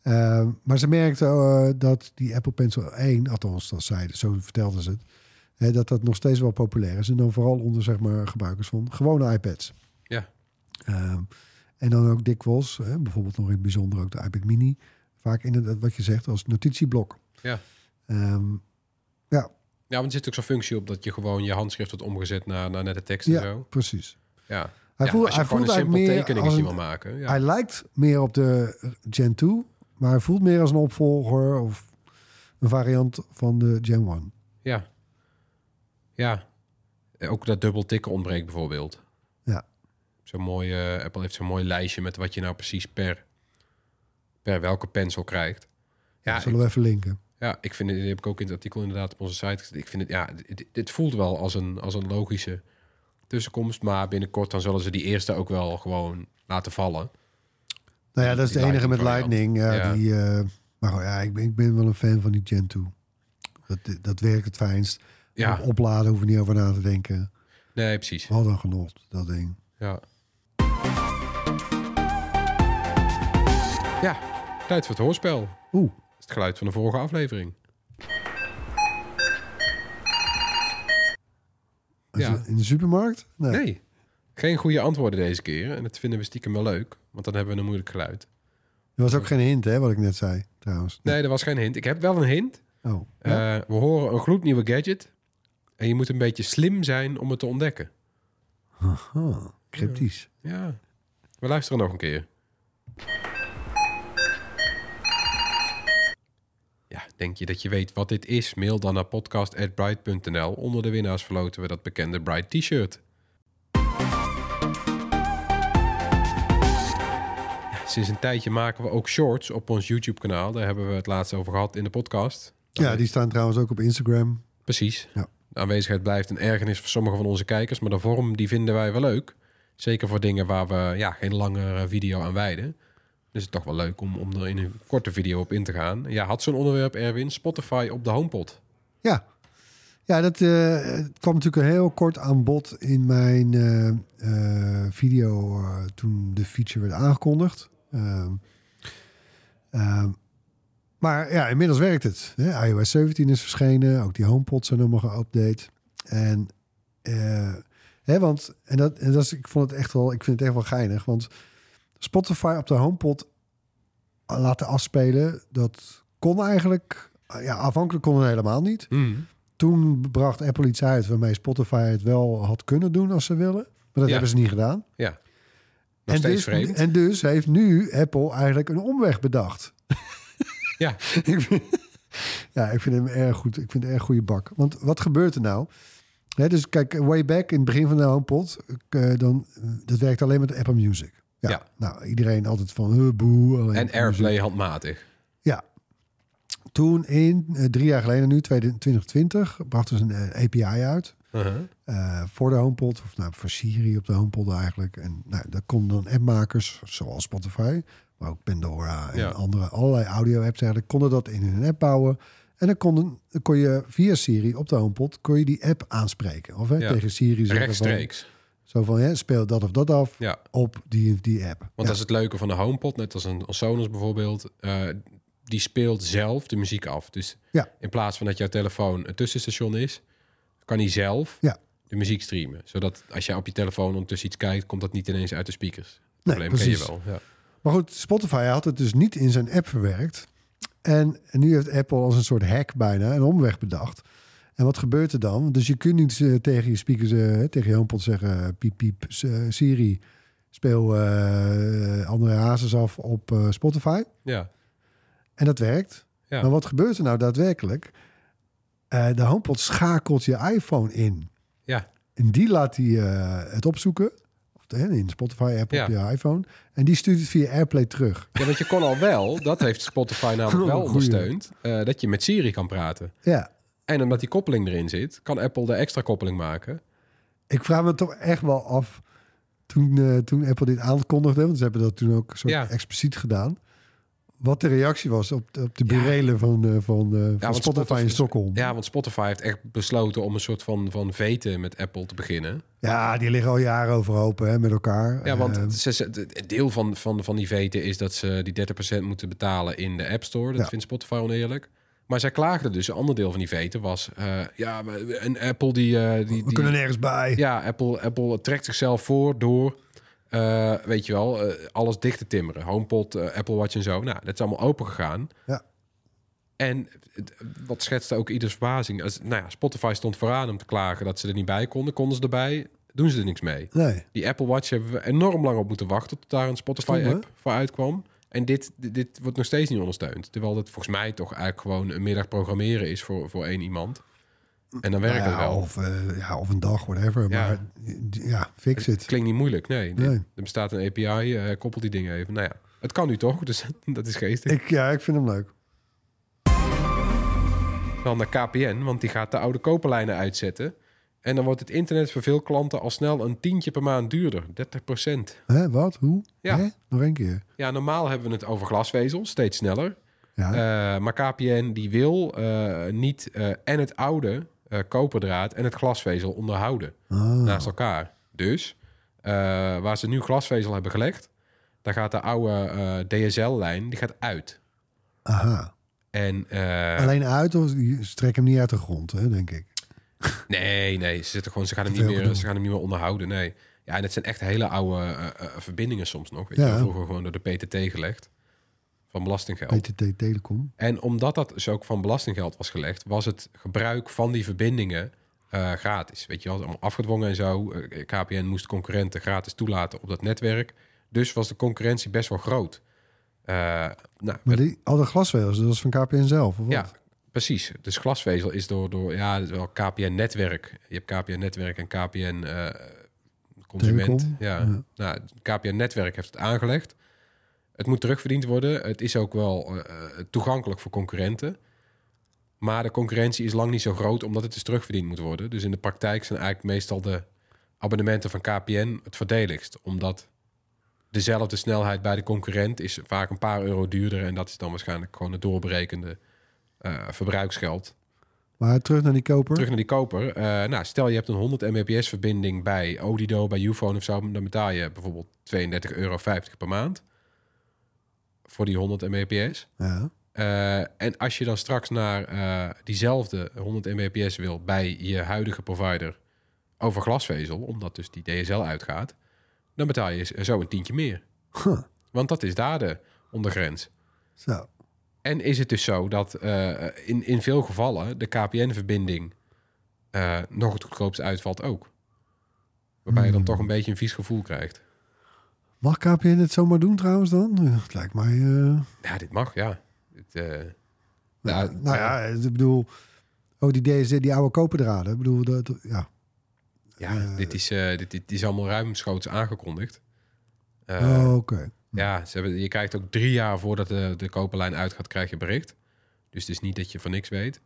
Uh, maar ze merkten uh, dat die Apple Pencil één, althans dat zeiden, zo vertelden ze het. Hè, dat dat nog steeds wel populair is. En dan vooral onder, zeg maar, gebruikers van gewone iPads. Ja. Uh, en dan ook dikwijls, hè, bijvoorbeeld nog in het bijzonder ook de iPad Mini. Vaak inderdaad wat je zegt als notitieblok. Ja. Um, ja. Ja, want er zit ook zo'n functie op dat je gewoon je handschrift wordt omgezet naar, naar de tekst en ja, zo. Precies. Ja, hij ja, voelt, als je hij gewoon voelt een simpel tekeningetje wil maken. Ja. Hij lijkt meer op de Gen twee, maar hij voelt meer als een opvolger of een variant van de Gen één. Ja. Ja, ook dat dubbel tikken ontbreekt bijvoorbeeld. Ja. Zo'n mooie, uh, Apple heeft zo'n mooi lijstje met wat je nou precies per, per welke pencil krijgt. Ja, dat zullen ik, we even linken. Ja, ik vind het, heb ik ook in het artikel inderdaad op onze site gezet. Ik vind het, ja, dit, dit voelt wel als een, als een logische tussenkomst, maar binnenkort dan zullen ze die eerste ook wel gewoon laten vallen. Nou ja, dat is de enige met Lightning. Ja, ja. Die, uh, maar oh ja, ik ben, ik ben wel een fan van die Gen twee. Dat, dat werkt het fijnst. Ja. Opladen hoef je niet over na te denken. Nee, precies. Wat een genot, dat ding. Ja. Ja, tijd voor het hoorspel. Oeh. Dat is het geluid van de vorige aflevering. Ja. In de supermarkt? Nee. nee. Geen goede antwoorden deze keer. En dat vinden we stiekem wel leuk. Want dan hebben we een moeilijk geluid. Er was ook geen hint, hè, wat ik net zei, trouwens. Nee, er was geen hint. Ik heb wel een hint. Oh. Ja. Uh, we horen een gloednieuwe gadget. En je moet een beetje slim zijn om het te ontdekken. Aha, cryptisch. Ja. ja. We luisteren nog een keer. Ja, denk je dat je weet wat dit is? Mail dan naar podcast at bright dot n l. Onder de winnaars verloten we dat bekende Bright t-shirt. Ja, sinds een tijdje maken we ook shorts op ons YouTube-kanaal. Daar hebben we het laatst over gehad in de podcast. Dan ja, die staan trouwens ook op Instagram. Precies. Ja. De aanwezigheid blijft een ergernis voor sommige van onze kijkers, maar de vorm die vinden wij wel leuk. Zeker voor dingen waar we ja, geen langere video aan wijden. Dus het is toch wel leuk om, om er in een korte video op in te gaan. Ja, had zo'n onderwerp, Erwin, Spotify op de HomePod. Ja, ja dat uh, kwam natuurlijk heel kort aan bod in mijn uh, uh, video uh, toen de feature werd aangekondigd. Uh, uh, maar ja, inmiddels werkt het. Hè? i O S zeventien is verschenen, ook die HomePods zijn allemaal geüpdate. En, uh, hè, want, en, dat, en dat is, ik, vond het echt wel, ik vind het echt wel geinig, want Spotify op de HomePod laten afspelen, dat kon eigenlijk... Ja, afhankelijk kon het helemaal niet. Mm. Toen bracht Apple iets uit waarmee Spotify het wel had kunnen doen als ze willen. Maar dat ja. hebben ze niet gedaan. Ja. Nog en, steeds dus, vreemd. En dus heeft nu Apple eigenlijk een omweg bedacht. Ja. ik vind, ja, ik vind hem erg goed. Ik vind het erg goede bak. Want wat gebeurt er nou? He, dus kijk, way back in het begin van de HomePod, uh, dan, dat werkt alleen met Apple Music. Ja, ja, nou, iedereen altijd van uh, boe. En AirPlay muziek. Handmatig. Ja. Toen in, uh, drie jaar geleden nu, twintig twintig, brachten ze een uh, A P I uit. Uh-huh. Uh, voor de HomePod, of nou, voor Siri op de HomePod eigenlijk. En nou, daar konden dan appmakers, zoals Spotify, maar ook Pandora en ja. andere, allerlei audio-apps eigenlijk, konden dat in hun app bouwen. En dan kon, kon je via Siri op de HomePod, kon je die app aanspreken. Of hè, ja. tegen Siri zeggen rechtstreeks. Van, zo van, hè, speel dat of dat af ja. op die, die app. Want ja. dat is het leuke van de HomePod. Net als een als Sonos bijvoorbeeld. Uh, die speelt zelf de muziek af. Dus ja. in plaats van dat jouw telefoon een tussenstation is, kan hij zelf ja. de muziek streamen. Zodat als jij op je telefoon ondertussen iets kijkt, komt dat niet ineens uit de speakers. Het probleem nee, ken je wel. Ja. Maar goed, Spotify had het dus niet in zijn app verwerkt. En nu heeft Apple als een soort hack bijna een omweg bedacht. En wat gebeurt er dan? Dus je kunt niet uh, tegen je speakers, uh, tegen je HomePod zeggen... piep, piep, uh, Siri, speel uh, André Hazes af op uh, Spotify. Ja. En dat werkt. Ja. Maar wat gebeurt er nou daadwerkelijk? Uh, de HomePod schakelt je iPhone in. Ja. En die laat die, uh, het opzoeken... in Spotify-app ja. op je iPhone. En die stuurt het via AirPlay terug. Ja, want je kon al wel, dat heeft Spotify namelijk wel ondersteund... Uh, dat je met Siri kan praten. Ja. En omdat die koppeling erin zit... kan Apple de extra koppeling maken. Ik vraag me toch echt wel af... toen, uh, toen Apple dit aankondigde... want ze hebben dat toen ook soort ja. expliciet gedaan... wat de reactie was op de, op de burelen ja. van, uh, van, uh, ja, van Spotify, Spotify in Stockholm. Ja, want Spotify heeft echt besloten om een soort van, van veten met Apple te beginnen. Ja, die liggen al jaren overhoop hè, met elkaar. Ja, want het deel van, van, van die veten is dat ze die dertig procent moeten betalen in de App Store. Dat ja. vindt Spotify oneerlijk. Maar zij klaagden dus. Een ander deel van die veten was... Uh, ja, een Apple die... Uh, die We die, kunnen nergens bij. Ja, Apple, Apple trekt zichzelf voor door... Uh, weet je wel, uh, alles dicht te timmeren. HomePod, uh, Apple Watch en zo. Nou, dat is allemaal open gegaan. Ja. En het, wat schetste ook ieders verbazing. Als, nou ja, Spotify stond vooraan om te klagen dat ze er niet bij konden. Konden ze erbij, doen ze er niks mee. Nee. Die Apple Watch hebben we enorm lang op moeten wachten... tot daar een Spotify-app voor uitkwam. En dit, dit, dit wordt nog steeds niet ondersteund. Terwijl dat volgens mij toch eigenlijk gewoon een middag programmeren is... voor, voor één iemand. En dan werkt nou ja, het wel. Of, uh, ja, of een dag, whatever. Ja. Maar ja, fix het. Klinkt niet moeilijk, nee. nee. Er bestaat een A P I, uh, koppelt die dingen even. Nou ja, het kan nu toch, dus dat is geestig. Ik, ja, ik vind hem leuk. Dan naar K P N, want die gaat de oude koperlijnen uitzetten. En dan wordt het internet voor veel klanten al snel een tientje per maand duurder. dertig procent. Hè, wat? Hoe? Ja. Hè? Nog één keer. Ja, normaal hebben we het over glasvezel, steeds sneller. Ja. Uh, maar K P N die wil uh, niet uh, en het oude... Uh, koperdraad en het glasvezel onderhouden oh. naast elkaar. Dus uh, waar ze nu glasvezel hebben gelegd... daar gaat de oude uh, D S L-lijn die gaat uit. Aha. En, uh, alleen uit of ze trekken hem niet uit de grond, hè, denk ik? Nee, nee. Ze, zitten gewoon, ze, gaan, hem niet meer, ze gaan hem niet meer onderhouden, nee. Ja, en het zijn echt hele oude uh, uh, verbindingen soms nog. Weet ja. je, vroeger gewoon door de P T T gelegd. Van belastinggeld. P T T, Telecom. En omdat dat dus ook van belastinggeld was gelegd... was het gebruik van die verbindingen uh, gratis. Weet je wel, allemaal afgedwongen en zo. K P N moest concurrenten gratis toelaten op dat netwerk. Dus was de concurrentie best wel groot. Uh, nou, maar die, al de glasvezels, dat was van K P N zelf? Of ja, wat? Precies. Dus glasvezel is door... door ja, het is wel K P N-netwerk. Je hebt K P N-netwerk en K P N-consument. Uh, ja. ja. Nou, K P N-netwerk heeft het aangelegd. Het moet terugverdiend worden. Het is ook wel uh, toegankelijk voor concurrenten. Maar de concurrentie is lang niet zo groot... omdat het dus terugverdiend moet worden. Dus in de praktijk zijn eigenlijk meestal de abonnementen van K P N het voordeligst. Omdat dezelfde snelheid bij de concurrent is vaak een paar euro duurder. En dat is dan waarschijnlijk gewoon het doorberekende uh, verbruiksgeld. Maar terug naar die koper? Terug naar die koper. Uh, nou, stel je hebt een honderd megabits per seconde-verbinding bij Odido, bij Ufone of zo. Dan betaal je bijvoorbeeld tweeëndertig euro vijftig per maand. Voor die honderd megabits per seconde. Ja. Uh, en als je dan straks naar uh, diezelfde honderd megabits per seconde wil... bij je huidige provider over glasvezel... omdat dus die D S L uitgaat... dan betaal je zo een tientje meer. Huh. Want dat is daar de ondergrens. Zo. En is het dus zo dat uh, in, in veel gevallen... de K P N-verbinding uh, nog het goedkoopst uitvalt ook. Waarbij hmm. je dan toch een beetje een vies gevoel krijgt. Mag K P N het zomaar doen trouwens dan? Het lijkt mij... Uh... Ja, dit mag, ja. Het, uh... nou, nou, nou, nou ja, ik bedoel... Oh, die, D S D, die oude koperdraden. Ik bedoel, dat, ja. Ja, uh... dit, is, uh, dit, dit is allemaal ruimschoots aangekondigd. Uh, oh, oké. Okay. Ja, ze hebben, je krijgt ook drie jaar voordat de, de koperlijn uitgaat, krijg je bericht. Dus het is niet dat je van niks weet.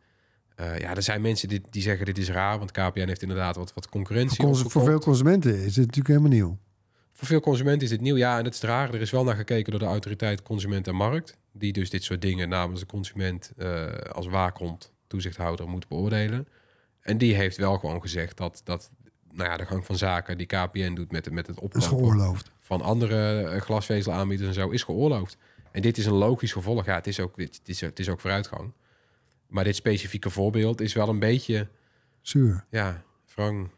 Uh, ja, er zijn mensen die, die zeggen dit is raar, want K P N heeft inderdaad wat, wat concurrentie. Voor, cons- voor veel consumenten is dit natuurlijk helemaal nieuw. Voor veel consumenten is dit nieuw. Ja, en het is raar. Er is wel naar gekeken door de autoriteit Consument en Markt. Die dus dit soort dingen namens de consument uh, als waakhond, toezichthouder moet beoordelen. En die heeft wel gewoon gezegd dat, dat nou ja, de gang van zaken die K P N doet met, met het opkopen van andere glasvezelaanbieders en zo is geoorloofd. En dit is een logisch gevolg. Ja, het is ook, het is, het is ook vooruitgang. Maar dit specifieke voorbeeld is wel een beetje... Zuur. Ja, wrang.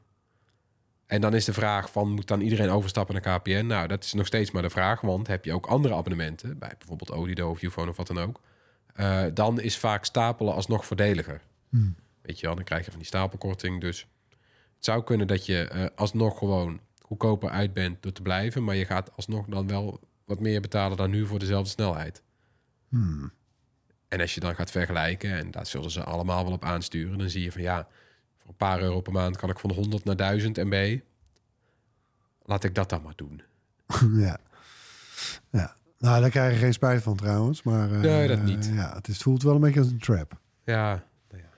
En dan is de vraag van, moet dan iedereen overstappen naar K P N? Nou, dat is nog steeds maar de vraag. Want heb je ook andere abonnementen, bij bijvoorbeeld Odido of Ufone of wat dan ook... Uh, dan is vaak stapelen alsnog voordeliger. Hmm. Weet je wel, dan krijg je van die stapelkorting. Dus het zou kunnen dat je uh, alsnog gewoon goedkoper uit bent door te blijven... maar je gaat alsnog dan wel wat meer betalen dan nu voor dezelfde snelheid. Hmm. En als je dan gaat vergelijken, en daar zullen ze allemaal wel op aansturen... dan zie je van ja, voor een paar euro per maand kan ik van honderd naar duizend M B. Laat ik dat dan maar doen. Ja, ja. Nou, daar krijg je geen spijt van trouwens, maar uh, nee, dat niet. Uh, ja, het is, voelt wel een beetje als een trap. Ja, nou ja.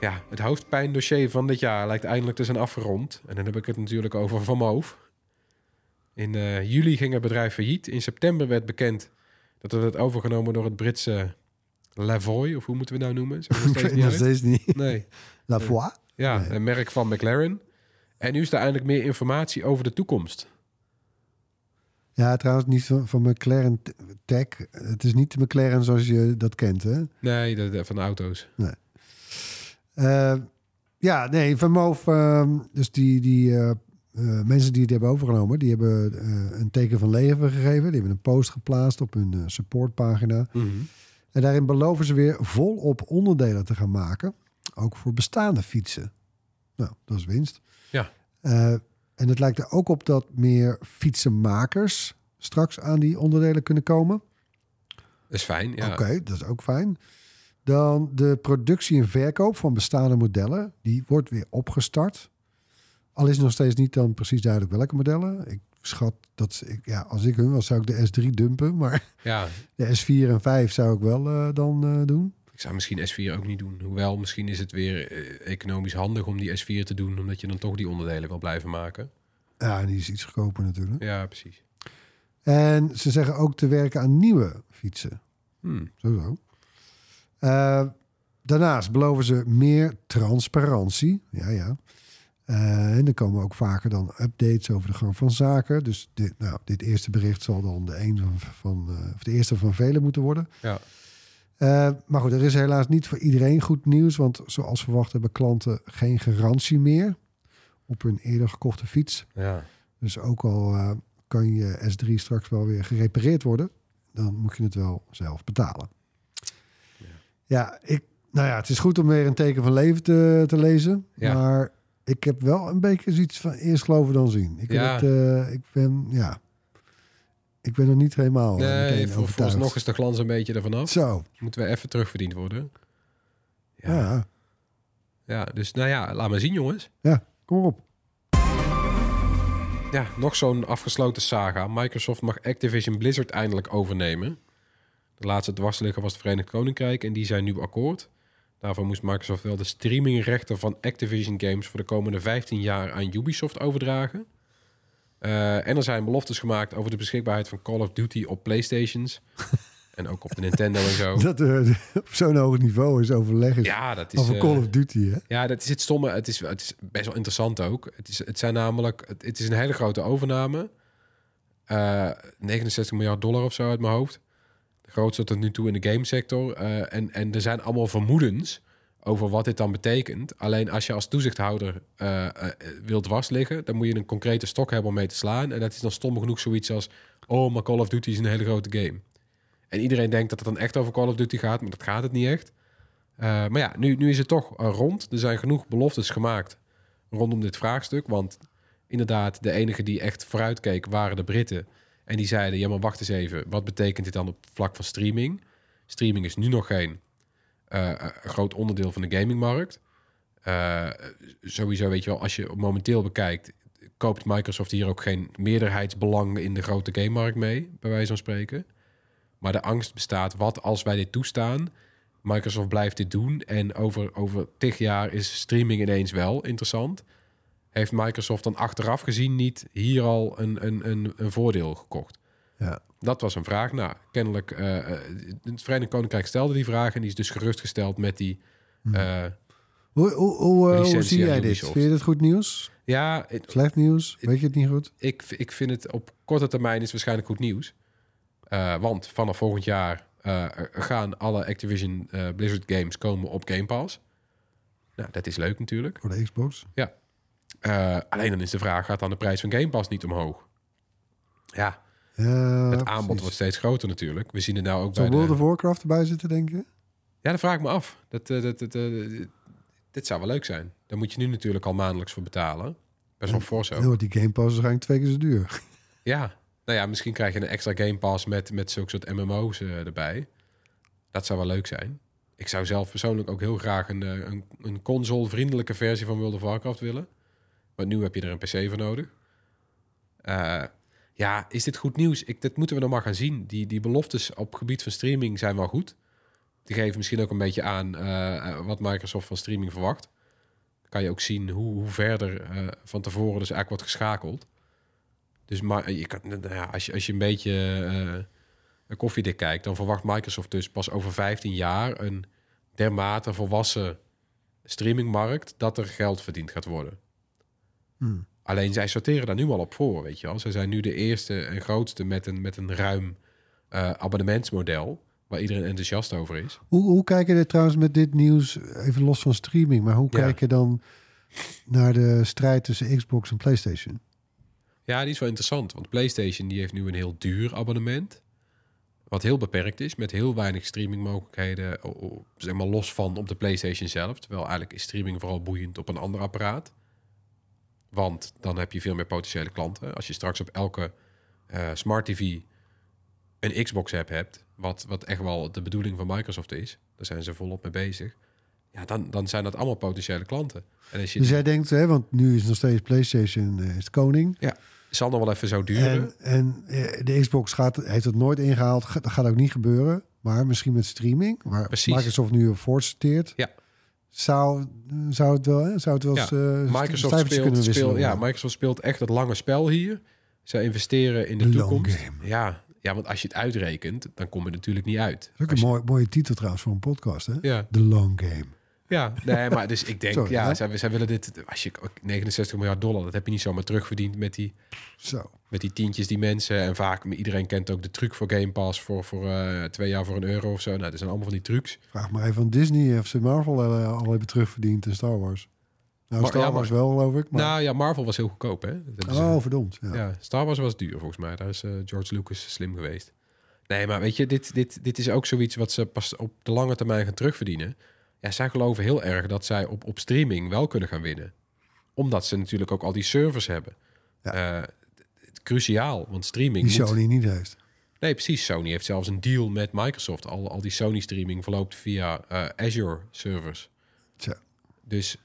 Ja, het hoofdpijndossier van dit jaar lijkt eindelijk te zijn afgerond. En dan heb ik het natuurlijk over Van Moof. In uh, juli ging het bedrijf failliet. In september werd bekend dat het werd overgenomen door het Britse Lavoie, of hoe moeten we het nou noemen? Zijn we nog steeds niet? Nog steeds niet. Nee. Lavoie? Ja, nee. Een merk van McLaren. En nu is er eindelijk meer informatie over de toekomst. Ja, trouwens niet van, van McLaren Tech. Het is niet de McLaren zoals je dat kent, hè? Nee, de, de, van de auto's. Nee. Uh, ja, nee, Van Moof... Uh, dus die, die uh, uh, mensen die het hebben overgenomen... die hebben uh, een teken van leven gegeven. Die hebben een post geplaatst op hun uh, supportpagina. Mm-hmm. En daarin beloven ze weer volop onderdelen te gaan maken. Ook voor bestaande fietsen. Nou, dat is winst. Ja. Uh, En het lijkt er ook op dat meer fietsenmakers straks aan die onderdelen kunnen komen. Dat is fijn, ja. Oké, okay, dat is ook fijn. Dan de productie en verkoop van bestaande modellen. Die wordt weer opgestart. Al is nog steeds niet dan precies duidelijk welke modellen. Ik schat dat ze, ja, als ik hun was, zou ik de S drie dumpen. Maar ja. De S vier en vijf zou ik wel uh, dan uh, doen. Ik zou misschien S vier ook niet doen. Hoewel, misschien is het weer eh, economisch handig om die S vier te doen... omdat je dan toch die onderdelen wil blijven maken. Ja, en die is iets goedkoper natuurlijk. Ja, precies. En ze zeggen ook te werken aan nieuwe fietsen. Hmm. Sowieso. Uh, daarnaast beloven ze meer transparantie. Ja, ja. Uh, en er komen ook vaker dan updates over de gang van zaken. Dus dit, nou, dit eerste bericht zal dan de, een van, van, uh, of de eerste van velen moeten worden. Ja. Uh, maar goed, er is helaas niet voor iedereen goed nieuws. Want zoals verwacht hebben klanten geen garantie meer op hun eerder gekochte fiets. Ja. Dus ook al uh, kan je S drie straks wel weer gerepareerd worden, dan moet je het wel zelf betalen. Ja, ja, ik, nou ja, het is goed om weer een teken van leven te, te lezen. Ja. Maar ik heb wel een beetje zoiets van eerst geloven dan zien. Ik, ja. het, uh, ik ben, ja... Ik ben nog niet helemaal... Nee, voor, vooralsnog is de glans een beetje ervan af. Zo. Moeten we even terugverdiend worden. Ja. ja. Ja, dus nou ja, laat maar zien jongens. Ja, kom op. Ja, nog zo'n afgesloten saga. Microsoft mag Activision Blizzard eindelijk overnemen. De laatste dwarsligger was het Verenigd Koninkrijk en die zijn nu akkoord. Daarvoor moest Microsoft wel de streamingrechten van Activision Games... voor de komende vijftien jaar aan Ubisoft overdragen... Uh, en er zijn beloftes gemaakt over de beschikbaarheid van Call of Duty op PlayStations. En ook op de Nintendo en zo. Dat uh, op zo'n hoog niveau is overleg is ja, dat is, over uh, Call of Duty, hè? Ja, dat is het stomme. Het is, het is best wel interessant ook. Het is, het zijn namelijk, het, het is een hele grote overname. Uh, negenenzestig miljard dollar of zo uit mijn hoofd. De grootste tot nu toe in de gamesector. Uh, en, en er zijn allemaal vermoedens over wat dit dan betekent. Alleen als je als toezichthouder uh, uh, wilt dwarsliggen... dan moet je een concrete stok hebben om mee te slaan. En dat is dan stom genoeg zoiets als... oh, maar Call of Duty is een hele grote game. En iedereen denkt dat het dan echt over Call of Duty gaat... maar dat gaat het niet echt. Uh, maar ja, nu, nu is het toch rond. Er zijn genoeg beloftes gemaakt rondom dit vraagstuk. Want inderdaad, de enige die echt vooruitkeek waren de Britten. En die zeiden, ja, maar wacht eens even... wat betekent dit dan op het vlak van streaming? Streaming is nu nog geen... Uh, een groot onderdeel van de gamingmarkt. Uh, sowieso, weet je wel, als je momenteel bekijkt... koopt Microsoft hier ook geen meerderheidsbelang... in de grote gamemarkt mee, bij wijze van spreken. Maar de angst bestaat, wat als wij dit toestaan? Microsoft blijft dit doen... en over, over tig jaar is streaming ineens wel interessant. Heeft Microsoft dan achteraf gezien niet... hier al een, een, een, een voordeel gekocht? Ja. Dat was een vraag. Nou, kennelijk... Uh, het Verenigd Koninkrijk stelde die vraag... en die is dus gerustgesteld met die... Uh, hoe, hoe, hoe, hoe zie jij dit? Vind je dit goed nieuws? Ja, it, slecht nieuws? It, Weet je het niet goed? Ik, ik vind het op korte termijn is waarschijnlijk goed nieuws. Uh, want vanaf volgend jaar uh, gaan alle Activision uh, Blizzard games komen op Game Pass. Nou, dat is leuk natuurlijk. Voor de Xbox? Ja. Uh, alleen dan is de vraag, gaat dan de prijs van Game Pass niet omhoog? Ja. Uh, het aanbod precies. wordt steeds groter natuurlijk. We zien het nou ook Zou bij World de... of Warcraft erbij zitten, denk je? Ja, dat vraag ik me af. Dat, dat, dat, dat, dat, dit zou wel leuk zijn. Daar moet je nu natuurlijk al maandelijks voor betalen. Best wel fors ook. No, die Game Pass is eigenlijk twee keer zo duur. Ja. Nou ja, misschien krijg je een extra Game Pass met, met zulke soort M M O's uh, erbij. Dat zou wel leuk zijn. Ik zou zelf persoonlijk ook heel graag een, een, een console-vriendelijke versie van World of Warcraft willen. Maar nu heb je er een P C voor nodig. Uh, ja, is dit goed nieuws? Ik, dat moeten we nog maar gaan zien. Die, die beloftes op gebied van streaming zijn wel goed. Die geven misschien ook een beetje aan uh, wat Microsoft van streaming verwacht. Dan kan je ook zien hoe, hoe verder uh, van tevoren dus eigenlijk wordt geschakeld. Dus maar, je kan, nou ja, als, je, als je een beetje uh, een koffiedik kijkt... dan verwacht Microsoft dus pas over vijftien jaar... een dermate volwassen streamingmarkt... dat er geld verdiend gaat worden. Hmm. Alleen zij sorteren daar nu al op voor, weet je wel. Zij zijn nu de eerste en grootste met een, met een ruim uh, abonnementsmodel... waar iedereen enthousiast over is. Hoe, hoe kijk je er trouwens met dit nieuws, even los van streaming... maar hoe ja. kijk je dan naar de strijd tussen Xbox en PlayStation? Ja, die is wel interessant, want PlayStation die heeft nu een heel duur abonnement... wat heel beperkt is, met heel weinig streamingmogelijkheden... zeg maar los van op de PlayStation zelf... terwijl eigenlijk is streaming vooral boeiend op een ander apparaat... Want dan heb je veel meer potentiële klanten. Als je straks op elke uh, smart T V een Xbox-app hebt... Wat, wat echt wel de bedoeling van Microsoft is... daar zijn ze volop mee bezig... ja, dan, dan zijn dat allemaal potentiële klanten. En als je dus jij denkt, hè, want nu is nog steeds PlayStation uh, is het koning. Ja, zal nog wel even zo duren. En, en de Xbox gaat, heeft het nooit ingehaald. Ga, dat gaat ook niet gebeuren. Maar misschien met streaming, waar Precies. Microsoft nu op voortsorteert... Ja. Zou, zou het wel, hè? Zou het wel eens, ja, uh, Microsoft speelt, speelt, ja, Microsoft speelt echt het lange spel hier. Zij investeren in de, de toekomst. Ja, ja, want als je het uitrekent, dan kom je natuurlijk niet uit. Dat is ook een je... mooi, mooie titel trouwens voor een podcast, hè? Ja. The Long Game. Ja, nee, maar dus ik denk, Sorry, ja, zij, zij willen dit... Als je negenenzestig miljard dollar, dat heb je niet zomaar terugverdiend met die, Zo. met die tientjes die mensen. En vaak, iedereen kent ook de truc voor Game Pass voor, voor uh, twee jaar voor een euro of zo. Nou, dat zijn allemaal van die trucs. Vraag maar even van Disney of ze Marvel uh, al hebben terugverdiend in Star Wars. Nou, maar, Star ja, maar, Wars wel, geloof ik. Maar... Nou ja, Marvel was heel goedkoop, hè? Dat is, oh, uh, verdomd. Ja. Ja, Star Wars was duur, volgens mij. Daar is uh, George Lucas slim geweest. Nee, maar weet je, dit, dit, dit is ook zoiets wat ze pas op de lange termijn gaan terugverdienen... Ja, zij geloven heel erg dat zij op, op streaming wel kunnen gaan winnen. Omdat ze natuurlijk ook al die servers hebben. Ja. Uh, cruciaal, want streaming... Die moet... Sony niet heeft. Nee, precies. Sony heeft zelfs een deal met Microsoft. Al, al die Sony-streaming verloopt via uh, Azure-servers. Tja. Dus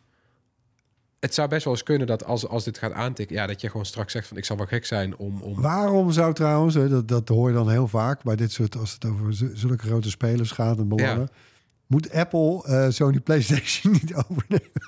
het zou best wel eens kunnen dat als, als dit gaat aantikken... Ja, dat je gewoon straks zegt van ik zal wel gek zijn om... om... Waarom zou trouwens, hè, dat, dat hoor je dan heel vaak... bij dit soort, als het over zulke grote spelers gaat en belangen... Ja. Moet Apple uh, Sony PlayStation niet overnemen?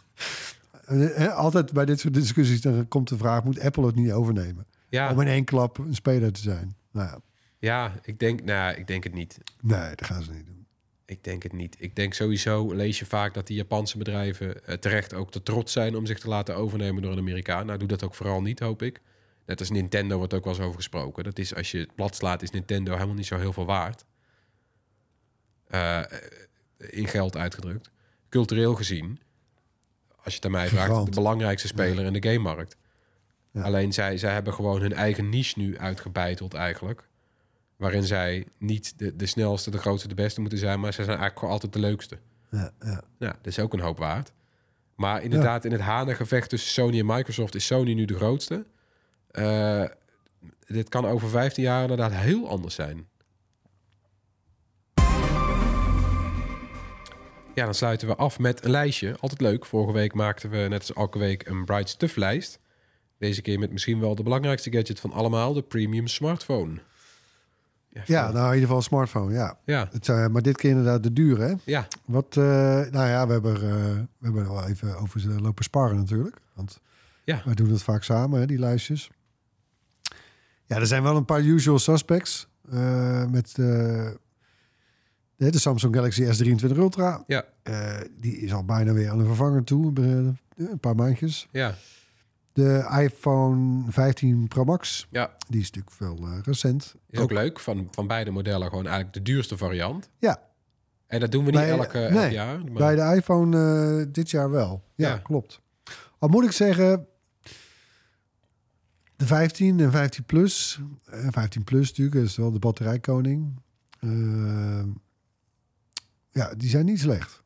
Altijd bij dit soort discussies dan komt de vraag... moet Apple het niet overnemen? Ja. Om in één klap een speler te zijn. Nou ja. ja, ik denk nou, ik denk het niet. Nee, dat gaan ze niet doen. Ik denk het niet. Ik denk sowieso, lees je vaak dat die Japanse bedrijven... Uh, terecht ook te trots zijn om zich te laten overnemen door een Amerikaan. Nou, doe dat ook vooral niet, hoop ik. Net als Nintendo wordt ook wel eens over gesproken. Dat is, als je het plat slaat, is Nintendo helemaal niet zo heel veel waard. Eh... Uh, in geld uitgedrukt. Cultureel gezien, als je het aan mij vraagt... Gevand. De belangrijkste speler ja. in de gamemarkt. Ja. Alleen zij, zij hebben gewoon hun eigen niche nu uitgebeiteld eigenlijk. Waarin zij niet de, de snelste, de grootste, de beste moeten zijn... maar zij zijn eigenlijk gewoon altijd de leukste. Ja, ja. Nou, dat is ook een hoop waard. Maar inderdaad, ja. in het hanengevecht tussen Sony en Microsoft... is Sony nu de grootste. Uh, dit kan over vijftien jaar inderdaad heel anders zijn... Ja, dan sluiten we af met een lijstje. Altijd leuk. Vorige week maakten we net als elke week een Bright Stuff lijst. Deze keer met misschien wel de belangrijkste gadget van allemaal, de premium smartphone. Ja, ja nou in ieder geval smartphone, ja. ja. Het, uh, maar dit keer inderdaad de duur, hè? Ja. Wat, uh, nou ja, we hebben, uh, we hebben er wel even over lopen sparren natuurlijk. Want ja. wij doen dat vaak samen, hè, die lijstjes. Ja, er zijn wel een paar usual suspects uh, met... Uh, de Samsung Galaxy S drieëntwintig Ultra. Ja. Uh, die is al bijna weer aan een vervanger toe. Een paar maandjes. Ja. De iPhone vijftien Pro Max. Ja. Die is natuurlijk veel uh, recent. Is ook, ook leuk. Van, van beide modellen gewoon eigenlijk de duurste variant. Ja. En dat doen we niet bij, elke, nee, elk jaar. Maar... bij de iPhone uh, dit jaar wel. Ja, ja, klopt. Al moet ik zeggen... de vijftien en vijftien Plus. Uh, vijftien Plus natuurlijk is wel de batterijkoning. Uh, ja, die zijn niet slecht.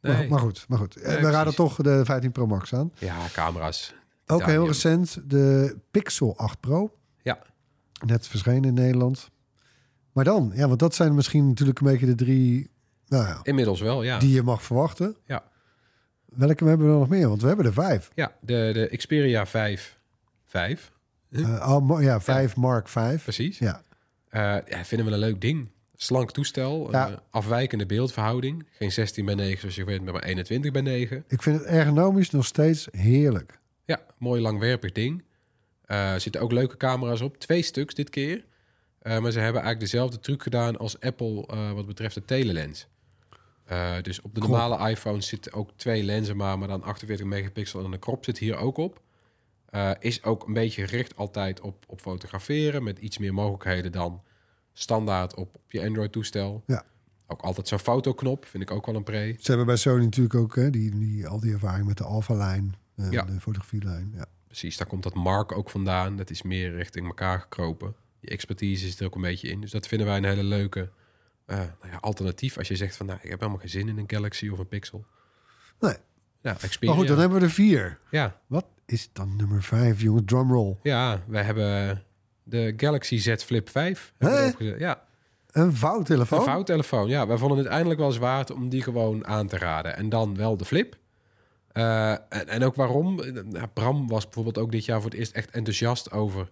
Nee. Maar, maar goed, maar goed. Nee, we raden toch de vijftien Pro Max aan. Ja, camera's. Ook okay, heel recent de Pixel acht Pro. Ja. Net verschenen in Nederland. Maar dan, ja, want dat zijn misschien natuurlijk een beetje de drie... Nou ja, inmiddels wel, ja. Die je mag verwachten. Ja. Welke hebben we dan nog meer? Want we hebben er vijf. Ja, de, de Xperia vijf. vijf. Uh, oh, ja, vijf, ja. Mark vijf. Precies. Ja. Uh, ja, vinden we een leuk ding. Slank toestel, ja. uh, afwijkende beeldverhouding. Geen zestien bij negen zoals je weet, maar eenentwintig bij negen. Ik vind het ergonomisch nog steeds heerlijk. Ja, mooi langwerpig ding. Uh, zitten ook leuke camera's op. Twee stuks dit keer. Uh, maar ze hebben eigenlijk dezelfde truc gedaan als Apple uh, wat betreft de telelens. Uh, dus op de normale Krop. iPhone zitten ook twee lenzen maar, maar dan achtenveertig megapixel en een crop zit hier ook op. Uh, is ook een beetje gericht altijd op, op fotograferen met iets meer mogelijkheden dan standaard op, op je Android-toestel. Ja. Ook altijd zo'n fotoknop, vind ik ook wel een pre. Ze hebben bij Sony natuurlijk ook hè, die, die, al die ervaring met de Alpha-lijn, uh, ja. de fotografielijn. Ja. Precies, daar komt dat Mark ook vandaan. Dat is meer richting elkaar gekropen. Je expertise zit er ook een beetje in. Dus dat vinden wij een hele leuke uh, nou ja, alternatief. Als je zegt van, nou, ik heb helemaal geen zin in een Galaxy of een Pixel. Nee. Ja, Xperia. Maar goed, dan hebben we er vier. Ja. Wat is dan nummer vijf, jongen? Drumroll. Ja, wij hebben... de Galaxy Z Flip vijf. Ja. Een vouwtelefoon? Een vouwtelefoon, ja. Wij vonden het eindelijk wel eens waard om die gewoon aan te raden. En dan wel de Flip. Uh, en, en ook waarom. Nou, Bram was bijvoorbeeld ook dit jaar voor het eerst echt enthousiast over,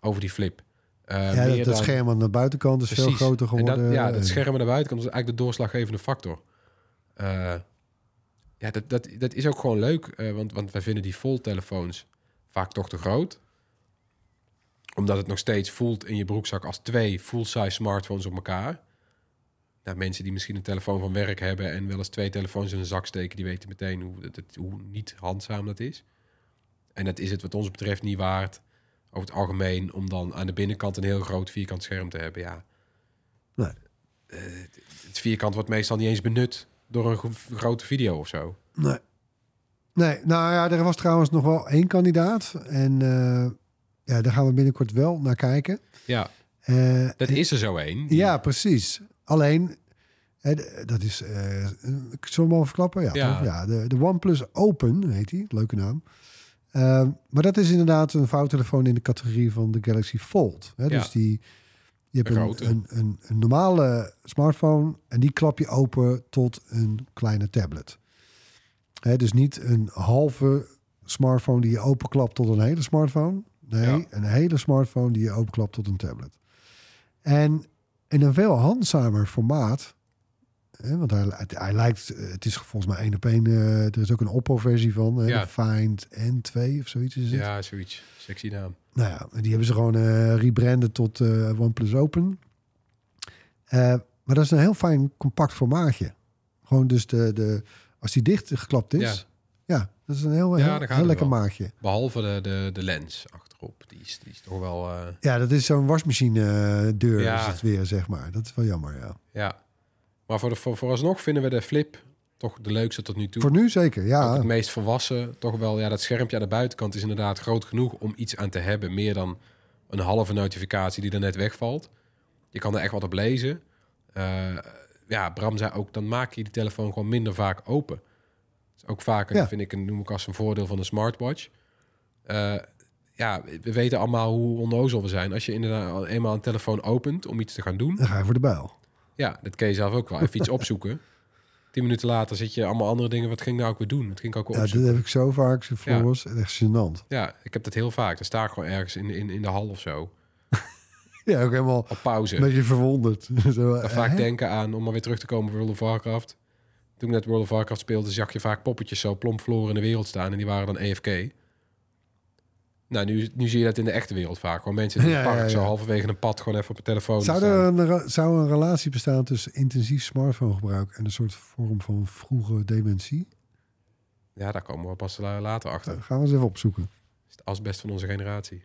over die Flip. Uh, ja, meer dat, dat dan... scherm aan de buitenkant is precies. veel groter geworden. En dat, ja, dat scherm aan de buitenkant is eigenlijk de doorslaggevende factor. Uh, ja, dat, dat, dat is ook gewoon leuk. Uh, want, want wij vinden die fold-telefoons vaak toch te groot. Omdat het nog steeds voelt in je broekzak als twee full-size smartphones op elkaar. Nou, mensen die misschien een telefoon van werk hebben en wel eens twee telefoons in een zak steken, die weten meteen hoe, dat, hoe niet handzaam dat is. En dat is het wat ons betreft niet waard, over het algemeen, om dan aan de binnenkant een heel groot vierkant scherm te hebben. Ja. Nee. Uh, het vierkant wordt meestal niet eens benut door een gro- grote video of zo. Nee. Nee, nou ja, er was trouwens nog wel één kandidaat en... Uh... ja, daar gaan we binnenkort wel naar kijken. Ja, uh, dat is er zo één. Die... ja, precies. Alleen, uh, dat is... Uh, ik zal hem al verklappen. Ja, ja. ja de, de OnePlus Open heet die. Leuke naam. Uh, maar dat is inderdaad een vouwtelefoon in de categorie van de Galaxy Fold. Hè? Ja. Dus die... je hebt een, een, een, een normale smartphone en die klap je open tot een kleine tablet. Hè? Dus niet een halve smartphone die je openklapt tot een hele smartphone... nee, ja. een hele smartphone die je openklapt tot een tablet. En in een veel handzamer formaat... Hè, want hij, hij, hij lijkt... het is volgens mij één op één... Uh, er is ook een Oppo-versie van. Hè, ja. Find N twee of zoiets is het. Ja, zoiets. Sexy naam. Nou ja, die hebben ze gewoon uh, rebranden tot uh, OnePlus Open. Uh, maar dat is een heel fijn, compact formaatje. Gewoon dus de... de als die dicht geklapt is... ja, ja dat is een heel, ja, heel, heel lekker maatje. Behalve de, de, de lens... op. Die is, die is toch wel... Uh... ja, dat is zo'n wasmachine deur ja. is het weer, zeg maar. Dat is wel jammer, ja. Ja, maar voor de, voor, vooralsnog vinden we de Flip toch de leukste tot nu toe. Voor nu zeker, ja. Ook het meest volwassen, toch wel. Ja, dat schermpje aan de buitenkant is inderdaad groot genoeg om iets aan te hebben. Meer dan een halve notificatie die er net wegvalt. Je kan er echt wat op lezen. Uh, ja, Bram zei ook, dan maak je die telefoon gewoon minder vaak open. Dat is ook vaker, ja. vind ik, een, noem ik als een voordeel van een smartwatch. Uh, Ja, we weten allemaal hoe onnozel we zijn. Als je inderdaad eenmaal een telefoon opent om iets te gaan doen... dan ga je voor de bijl. Ja, dat ken je zelf ook wel. Even iets opzoeken. Tien minuten later zit je allemaal andere dingen. Wat ging ik nou ook weer doen? Wat ging ik ook ja, opzoeken? Dat heb ik zo vaak. Zo ja. was echt gênant. Ja, ik heb dat heel vaak. Dan sta ik gewoon ergens in, in, in de hal of zo. ja, ook helemaal op pauze. Een beetje verwonderd. zo, dan vaak hè? denken aan, om maar weer terug te komen... World of Warcraft. Toen ik net World of Warcraft speelde... zag je vaak poppetjes zo plomp verloren in de wereld staan... en die waren dan E F K... Nou, nu, nu zie je dat in de echte wereld vaak. Gewoon mensen in het ja, park ja, ja. zo halverwege een pad... gewoon even op een telefoon zou staan. Er een, zou een relatie bestaan tussen intensief smartphone gebruik... en een soort vorm van vroege dementie? Ja, daar komen we pas later achter. Ja, gaan we eens even opzoeken. Dat is het asbest van onze generatie.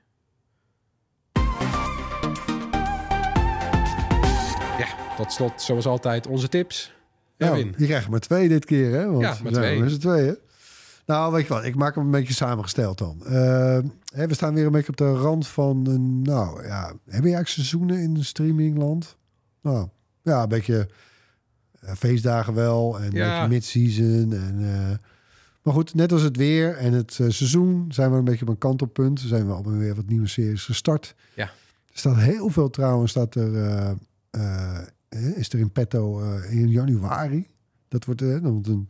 Ja, tot slot, zoals altijd, onze tips. Nou, Erwin. Je krijgt maar twee dit keer, hè? Want ja, maar twee. Met z'n tweeën. Nou, weet je wat, ik maak hem een beetje samengesteld dan. Uh, hè, we staan weer een beetje op de rand van... Uh, nou, ja, hebben we eigenlijk seizoenen in streamingland? Nou, ja, een beetje uh, feestdagen wel. En ja. Een beetje mid-season. En, uh, maar goed, net als het weer en het uh, seizoen... zijn we een beetje op een kantelpunt. Er zijn we alweer weer wat nieuwe series gestart. Ja. Er staat heel veel trouwens, staat er... Uh, Uh, is er in petto uh, in januari. Dat wordt uh, dan een,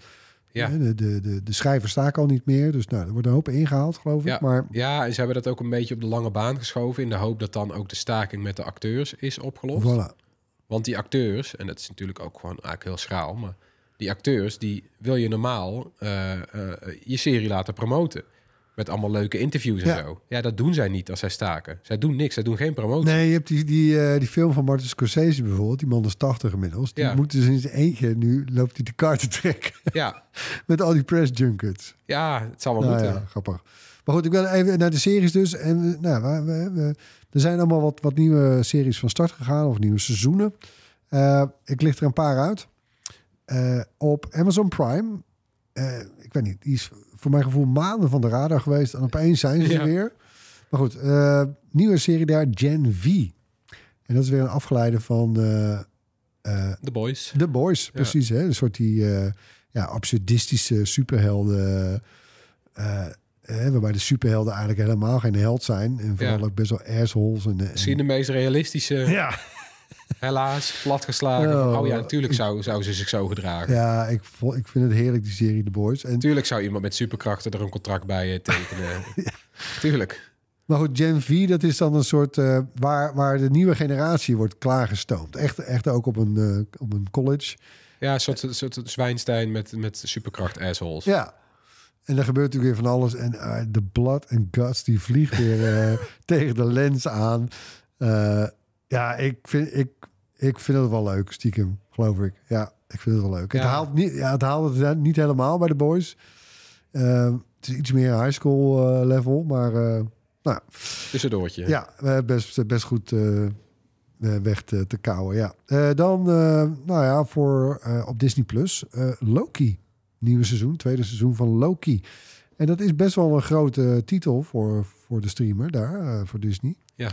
ja. uh, de, de, de schrijvers staken al niet meer. Dus nou, er wordt een hoop ingehaald, geloof ja. ik. Maar... Ja, en ze hebben dat ook een beetje op de lange baan geschoven... in de hoop dat dan ook de staking met de acteurs is opgelost. Voilà. Want die acteurs, en dat is natuurlijk ook gewoon eigenlijk heel schraal... maar die acteurs, die wil je normaal uh, uh, je serie laten promoten... Met allemaal leuke interviews en ja. zo. Ja, dat doen zij niet als zij staken. Zij doen niks, zij doen geen promotie. Nee, je hebt die, die, uh, die film van Martin Scorsese bijvoorbeeld. Die man is tachtig inmiddels. Die ja. moet dus in zijn eentje, nu loopt hij de kaart te trekken. Ja. Met al die press junkets. Ja, het zal wel nou, moeten. Ja, grappig. Maar goed, ik wil even naar de series dus. En nou, we, we, we, er zijn allemaal wat, wat nieuwe series van start gegaan. Of nieuwe seizoenen. Uh, ik licht er een paar uit. Uh, op Amazon Prime. Uh, ik weet niet, die is... voor mijn gevoel maanden van de radar geweest. En opeens zijn ze ja. er weer. Maar goed, uh, nieuwe serie daar, Gen V. En dat is weer een afgeleide van... Uh, uh, The Boys. The Boys, precies. Ja. Hè? Een soort die uh, ja, absurdistische superhelden... Uh, eh, waarbij de superhelden eigenlijk helemaal geen held zijn. En vooral ja. ook best wel assholes. En, en... Misschien de meest realistische... Ja. Helaas, platgeslagen. Oh, oh ja, natuurlijk zou, zou ze zich zo gedragen. Ja, ik, ik vind het heerlijk, die serie The Boys. En tuurlijk zou iemand met superkrachten er een contract bij tekenen. ja. Tuurlijk. Maar goed, Gen V, dat is dan een soort... Uh, waar, waar de nieuwe generatie wordt klaargestoomd. Echt, echt ook op een, uh, op een college. Ja, een soort, soort Zwijnstein met, met superkracht-assholes. Ja. En er gebeurt natuurlijk weer van alles. En uh, de blood and guts, die vliegt weer uh, tegen de lens aan... Uh, Ja, ik vind, ik, ik vind het wel leuk, stiekem, geloof ik. Ja, ik vind het wel leuk. Ja. Het haalt niet, ja, het haalt het niet helemaal bij de boys. Uh, het is iets meer high school uh, level, maar... Uh, nou, tussendoortje. Ja, best, best goed uh, weg te, te kauwen, ja. Uh, dan, uh, nou ja, voor, uh, op Disney Plus, uh, Loki. Nieuwe seizoen, tweede seizoen van Loki. En dat is best wel een grote titel voor, voor de streamer daar, uh, voor Disney. Ja.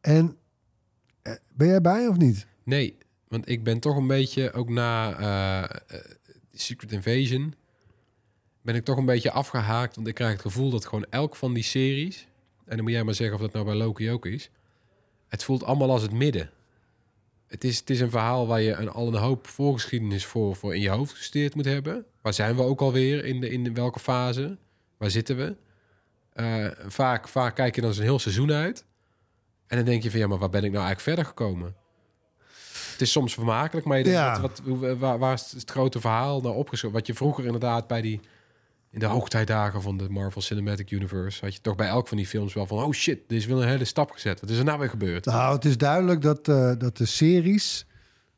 En... Ben jij bij of niet? Nee, want ik ben toch een beetje... ook na uh, uh, Secret Invasion... ben ik toch een beetje afgehaakt. Want ik krijg het gevoel dat gewoon elk van die series... en dan moet jij maar zeggen of dat nou bij Loki ook is... het voelt allemaal als het midden. Het is, het is een verhaal waar je een, al een hoop voorgeschiedenis... Voor, voor in je hoofd gestudeerd moet hebben. Waar zijn we ook alweer? In, de, in de, welke fase? Waar zitten we? Uh, vaak, vaak kijk je dan zo'n heel seizoen uit... En dan denk je van, ja, maar waar ben ik nou eigenlijk verder gekomen? Het is soms vermakelijk, maar je denkt, ja. wat, wat, waar, waar is het grote verhaal nou opgeschoven? Wat je vroeger inderdaad bij die... in de hoogtijdagen van de Marvel Cinematic Universe... had je toch bij elk van die films wel van... oh shit, dit is wel een hele stap gezet. Wat is er nou weer gebeurd? Nou, het is duidelijk dat, uh, dat de series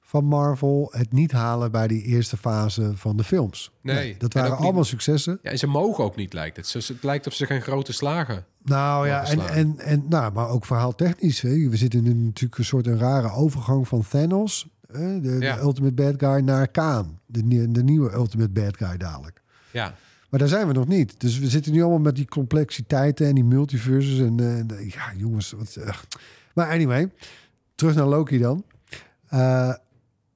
van Marvel... het niet halen bij die eerste fase van de films. Nee. nee dat waren allemaal niet. Successen. Ja, en ze mogen ook niet, lijkt het. Het lijkt of ze geen grote slagen... Nou ja, en, en, en, nou, maar ook verhaaltechnisch. Hè. We zitten nu natuurlijk een soort een rare overgang van Thanos, hè, de, ja. de ultimate bad guy, naar Kaan. De, de nieuwe ultimate bad guy dadelijk. Ja. Maar daar zijn we nog niet. Dus we zitten nu allemaal met die complexiteiten en die multiverses. En, en ja, jongens. Wat, uh. Maar anyway, terug naar Loki dan. Uh,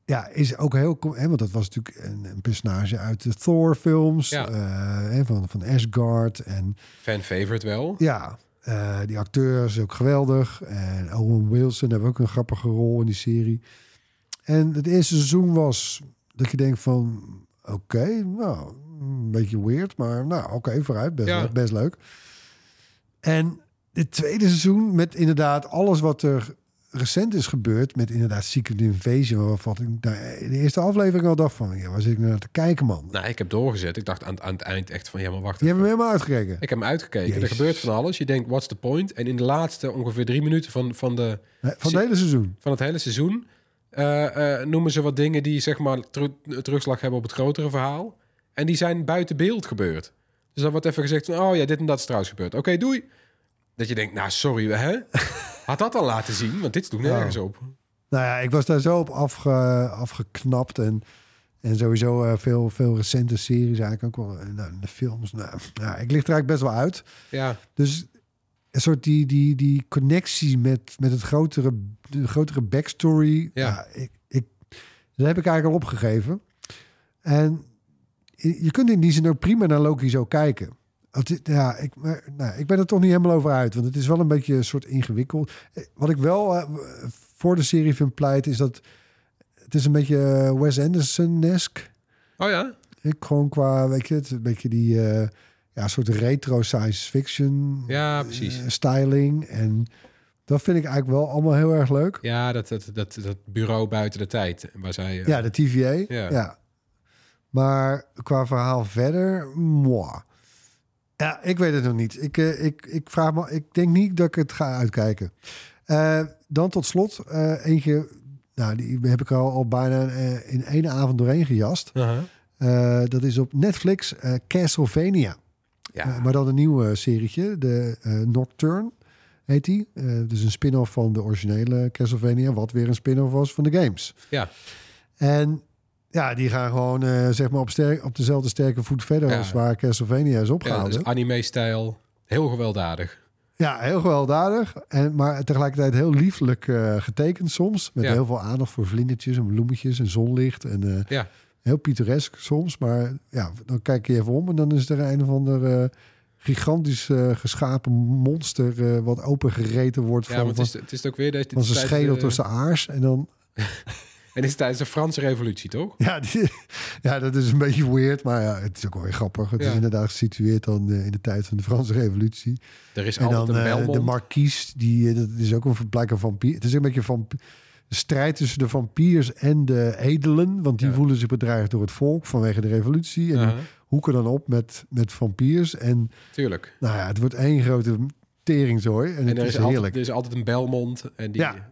ja, is ook heel... Hè, want dat was natuurlijk een, een personage uit de Thor-films. Ja. Uh, van, van Asgard. En, fan-favorite wel. Ja, uh, die acteur is ook geweldig. En Owen Wilson heeft ook een grappige rol in die serie. En het eerste seizoen was dat je denkt van... Oké, okay, nou, een beetje weird. Maar nou, oké, okay, vooruit. Best, ja. best leuk. En het tweede seizoen met inderdaad alles wat er... recent is gebeurd met inderdaad Secret Invasion... waarvan ik de eerste aflevering al dacht van... ja, waar zit ik naar te kijken, man? Nou, ik heb doorgezet. Ik dacht aan, aan het eind echt van... ja, maar wacht. Je hebt hem helemaal uitgekeken? Ik heb hem uitgekeken. Jezus. Er gebeurt van alles. Je denkt, what's the point? En in de laatste ongeveer drie minuten van, van de... Van het se- hele seizoen? Van het hele seizoen... Uh, uh, noemen ze wat dingen die, zeg maar, tru- terugslag hebben op het grotere verhaal... En die zijn buiten beeld gebeurd. Dus dan wordt even gezegd van, oh ja, dit en dat is trouwens gebeurd. Oké, okay, doei. Dat je denkt, nou sorry, hè? Had dat al laten zien, want dit sloeg nergens op. Nou ja, ik was daar zo op afge, afgeknapt en, en sowieso uh, veel, veel recente series eigenlijk ook wel. Nou, de films, nou, nou, ik lig er eigenlijk best wel uit. Ja. Dus een soort die, die, die connectie met, met het grotere, de grotere backstory. Ja. Nou, ik, ik, dat heb ik eigenlijk al opgegeven. En je kunt in die zin ook prima naar Loki zo kijken. Ja, ik, maar, nou, ik ben er toch niet helemaal over uit. Want het is wel een beetje een soort ingewikkeld. Wat ik wel uh, voor de serie vind pleit, is dat het is een beetje Wes Anderson-esque. Oh ja? Ik gewoon qua, weet je, het een beetje die uh, ja, soort retro science fiction ja, precies. Uh, styling. En dat vind ik eigenlijk wel allemaal heel erg leuk. Ja, dat, dat, dat, dat bureau buiten de tijd. Waar zij, uh, ja, de T V A. Ja. ja. Maar qua verhaal verder, moi. Ja, ik weet het nog niet. Ik, uh, ik, ik, vraag me, ik denk niet dat ik het ga uitkijken. Uh, dan tot slot, uh, eentje... Nou, die heb ik al, al bijna uh, in één avond doorheen gejast. Uh-huh. Uh, dat is op Netflix uh, Castlevania. Ja. Uh, maar dan een nieuwe serietje. De uh, Nocturne heet die. Uh, dus een spin-off van de originele Castlevania. Wat weer een spin-off was van de games. Ja. En... Ja, die gaan gewoon uh, zeg maar op, sterk, op dezelfde sterke voet verder ja. als waar Castlevania is opgehouden. Ja, dus anime-stijl, heel gewelddadig. Ja, heel gewelddadig, en, maar tegelijkertijd heel lieflijk uh, getekend soms. Met ja. heel veel aandacht voor vlindertjes en bloemetjes en zonlicht. En, uh, ja. Heel pittoresk soms, maar ja, dan kijk je even om... en dan is er een of ander uh, gigantisch uh, geschapen monster... Uh, wat opengereten wordt ja, van, het is, het is ook weer, van zijn schedel uh... tussen aars. En dan... En dit is tijdens de Franse revolutie, toch? Ja, die, ja, dat is een beetje weird, maar ja, het is ook wel weer grappig. Het ja. is inderdaad gesitueerd dan uh, in de tijd van de Franse revolutie. Er is en altijd dan, een belmond. Uh, de markies, die, dat is ook een blijkbaar vampier. Het is een beetje van strijd tussen de vampiers en de edelen. Want die ja. voelen zich bedreigd door het volk vanwege de revolutie. En uh-huh. die hoeken dan op met, met vampiers. En, tuurlijk. Nou ja, het wordt één grote teringzooi. En, en er, is is altijd, er is altijd een belmond. En die... Ja.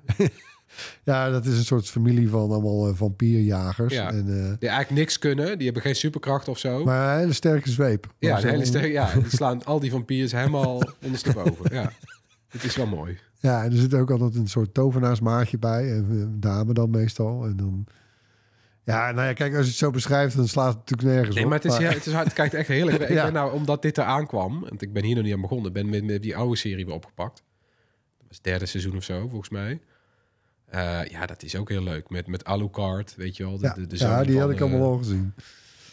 Ja, dat is een soort familie van allemaal uh, vampierjagers. Ja. En, uh, die eigenlijk niks kunnen. Die hebben geen superkracht of zo. Maar een hele sterke zweep. Ja, een hele sterke, ja, die slaan al die vampiers helemaal ondersteboven. Ja, het is wel mooi. Ja, en er zit ook altijd een soort tovenaarsmaatje bij. Een dame dan meestal. En dan... Ja, nou ja, kijk, als je het zo beschrijft, dan slaat het natuurlijk nergens nee, op. Maar het is, maar... Ja, het is hard, het kijkt echt heerlijk. Ik ja. ben nou, omdat dit eraan kwam, want ik ben hier nog niet aan begonnen, ben met, met die oude serie weer opgepakt. Dat was het derde seizoen of zo, volgens mij. Uh, ja, dat is ook heel leuk. Met, met Alucard, weet je wel. De, ja, de, de ja, die van, had ik allemaal al uh, gezien.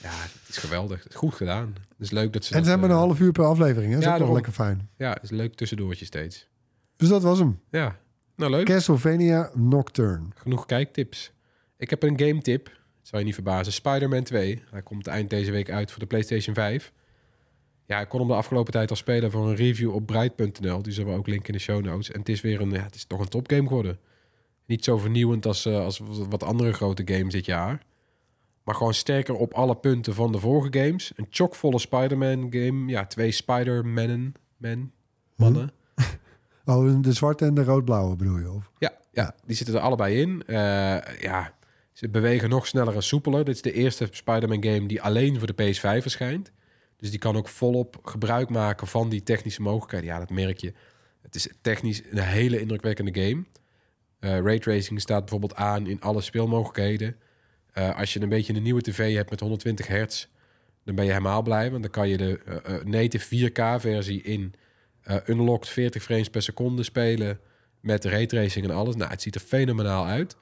Ja, het is geweldig. Het is goed gedaan. Het is leuk dat ze... En het zijn maar uh, een half uur per aflevering, hè? Ja, dat is toch lekker fijn. Ja, het is leuk tussendoortje steeds. Dus dat was hem. Ja, nou leuk. Castlevania Nocturne. Genoeg kijktips. Ik heb een game tip. Dat zal je niet verbazen. Spider-Man twee. Hij komt eind deze week uit voor de PlayStation vijf. Ja, ik kon hem de afgelopen tijd al spelen voor een review op bright punt n l. Die zullen we ook linken in de show notes. En het is weer een... Ja, het is toch een topgame geworden. Niet zo vernieuwend als, uh, als wat andere grote games dit jaar. Maar gewoon sterker op alle punten van de vorige games. Een chockvolle Spider-Man game. Ja, twee Spider-Mannen. Men, mannen. Hm. Oh, de zwarte en de rood-blauwe bedoel je? Of? Ja, ja, ja, die zitten er allebei in. Uh, ja, ze bewegen nog sneller en soepeler. Dit is de eerste Spider-Man game die alleen voor de P S vijf verschijnt. Dus die kan ook volop gebruik maken van die technische mogelijkheden. Ja, dat merk je. Het is technisch een hele indrukwekkende game. Uh, Raytracing staat bijvoorbeeld aan in alle speelmogelijkheden. Uh, als je een beetje een nieuwe tv hebt met honderdtwintig hertz... dan ben je helemaal blij, want dan kan je de uh, uh, native vier K-versie in... Uh, unlocked veertig frames per seconde spelen met Raytracing en alles. Nou, het ziet er fenomenaal uit.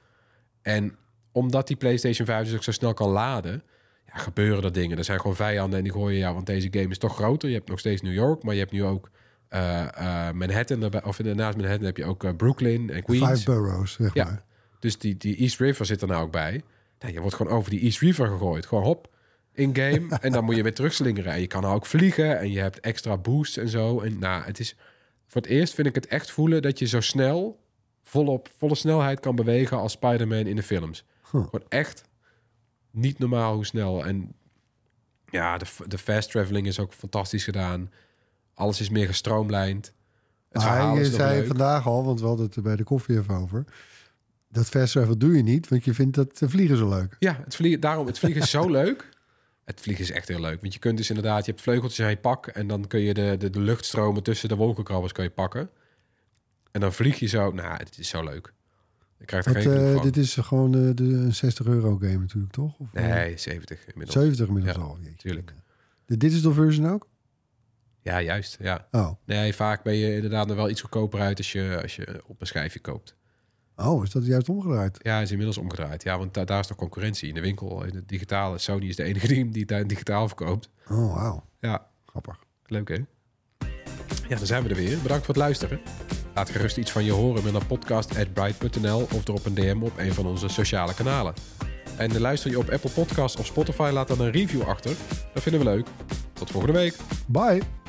En omdat die PlayStation vijf dus ook zo snel kan laden... Ja, gebeuren er dingen. Er zijn gewoon vijanden en die gooien jou... want deze game is toch groter. Je hebt nog steeds New York, maar je hebt nu ook... Uh, uh, Manhattan, daarbij, of naast Manhattan heb je ook uh, Brooklyn en Queens. Vijf boroughs, zeg maar. Ja. Dus die, die East River zit er nou ook bij. Nou, je wordt gewoon over die East River gegooid. Gewoon hop, in-game. En dan moet je weer terugslingeren. En je kan nou ook vliegen en je hebt extra boosts en zo. En nou, het is... Voor het eerst vind ik het echt voelen dat je zo snel... volop, volle snelheid kan bewegen als Spider-Man in de films. Huh. Gewoon echt niet normaal hoe snel. En ja, de, de fast traveling is ook fantastisch gedaan... Alles is meer gestroomlijnd. Het ah, verhaal is je zei leuk. Vandaag al, want we hadden het er bij de koffie even over. Dat fast travel doe je niet, want je vindt dat vliegen zo leuk. Ja, het vliegen, daarom, het vliegen is zo leuk. Het vliegen is echt heel leuk. Want je kunt dus inderdaad, je hebt vleugeltjes aan je pak en dan kun je de, de, de luchtstromen tussen de wolkenkrabbers kun je pakken. En dan vlieg je zo. Nou, het is zo leuk. Ik krijg er Wat, geen uh, dit is gewoon uh, de zestig euro game natuurlijk, toch? Of, nee, uh, zeventig inmiddels. zeventig inmiddels ja, al. Jeetje. Tuurlijk. De digital version ook? Ja, juist. Ja. Oh. Nee, vaak ben je inderdaad er wel iets goedkoper uit als je, als je op een schijfje koopt. Oh, is dat juist omgedraaid? Ja, is inmiddels omgedraaid. Ja, want da- daar is nog concurrentie in de winkel. In het digitale. Sony is de enige die het daar digitaal verkoopt. Oh, wauw. Ja. Grappig. Leuk, hè? Ja, dan zijn we er weer. Bedankt voor het luisteren. Laat gerust iets van je horen met een podcast at bright dot n l of drop een D M op een van onze sociale kanalen. En luister je op Apple Podcasts of Spotify, laat dan een review achter. Dat vinden we leuk. Tot volgende week. Bye.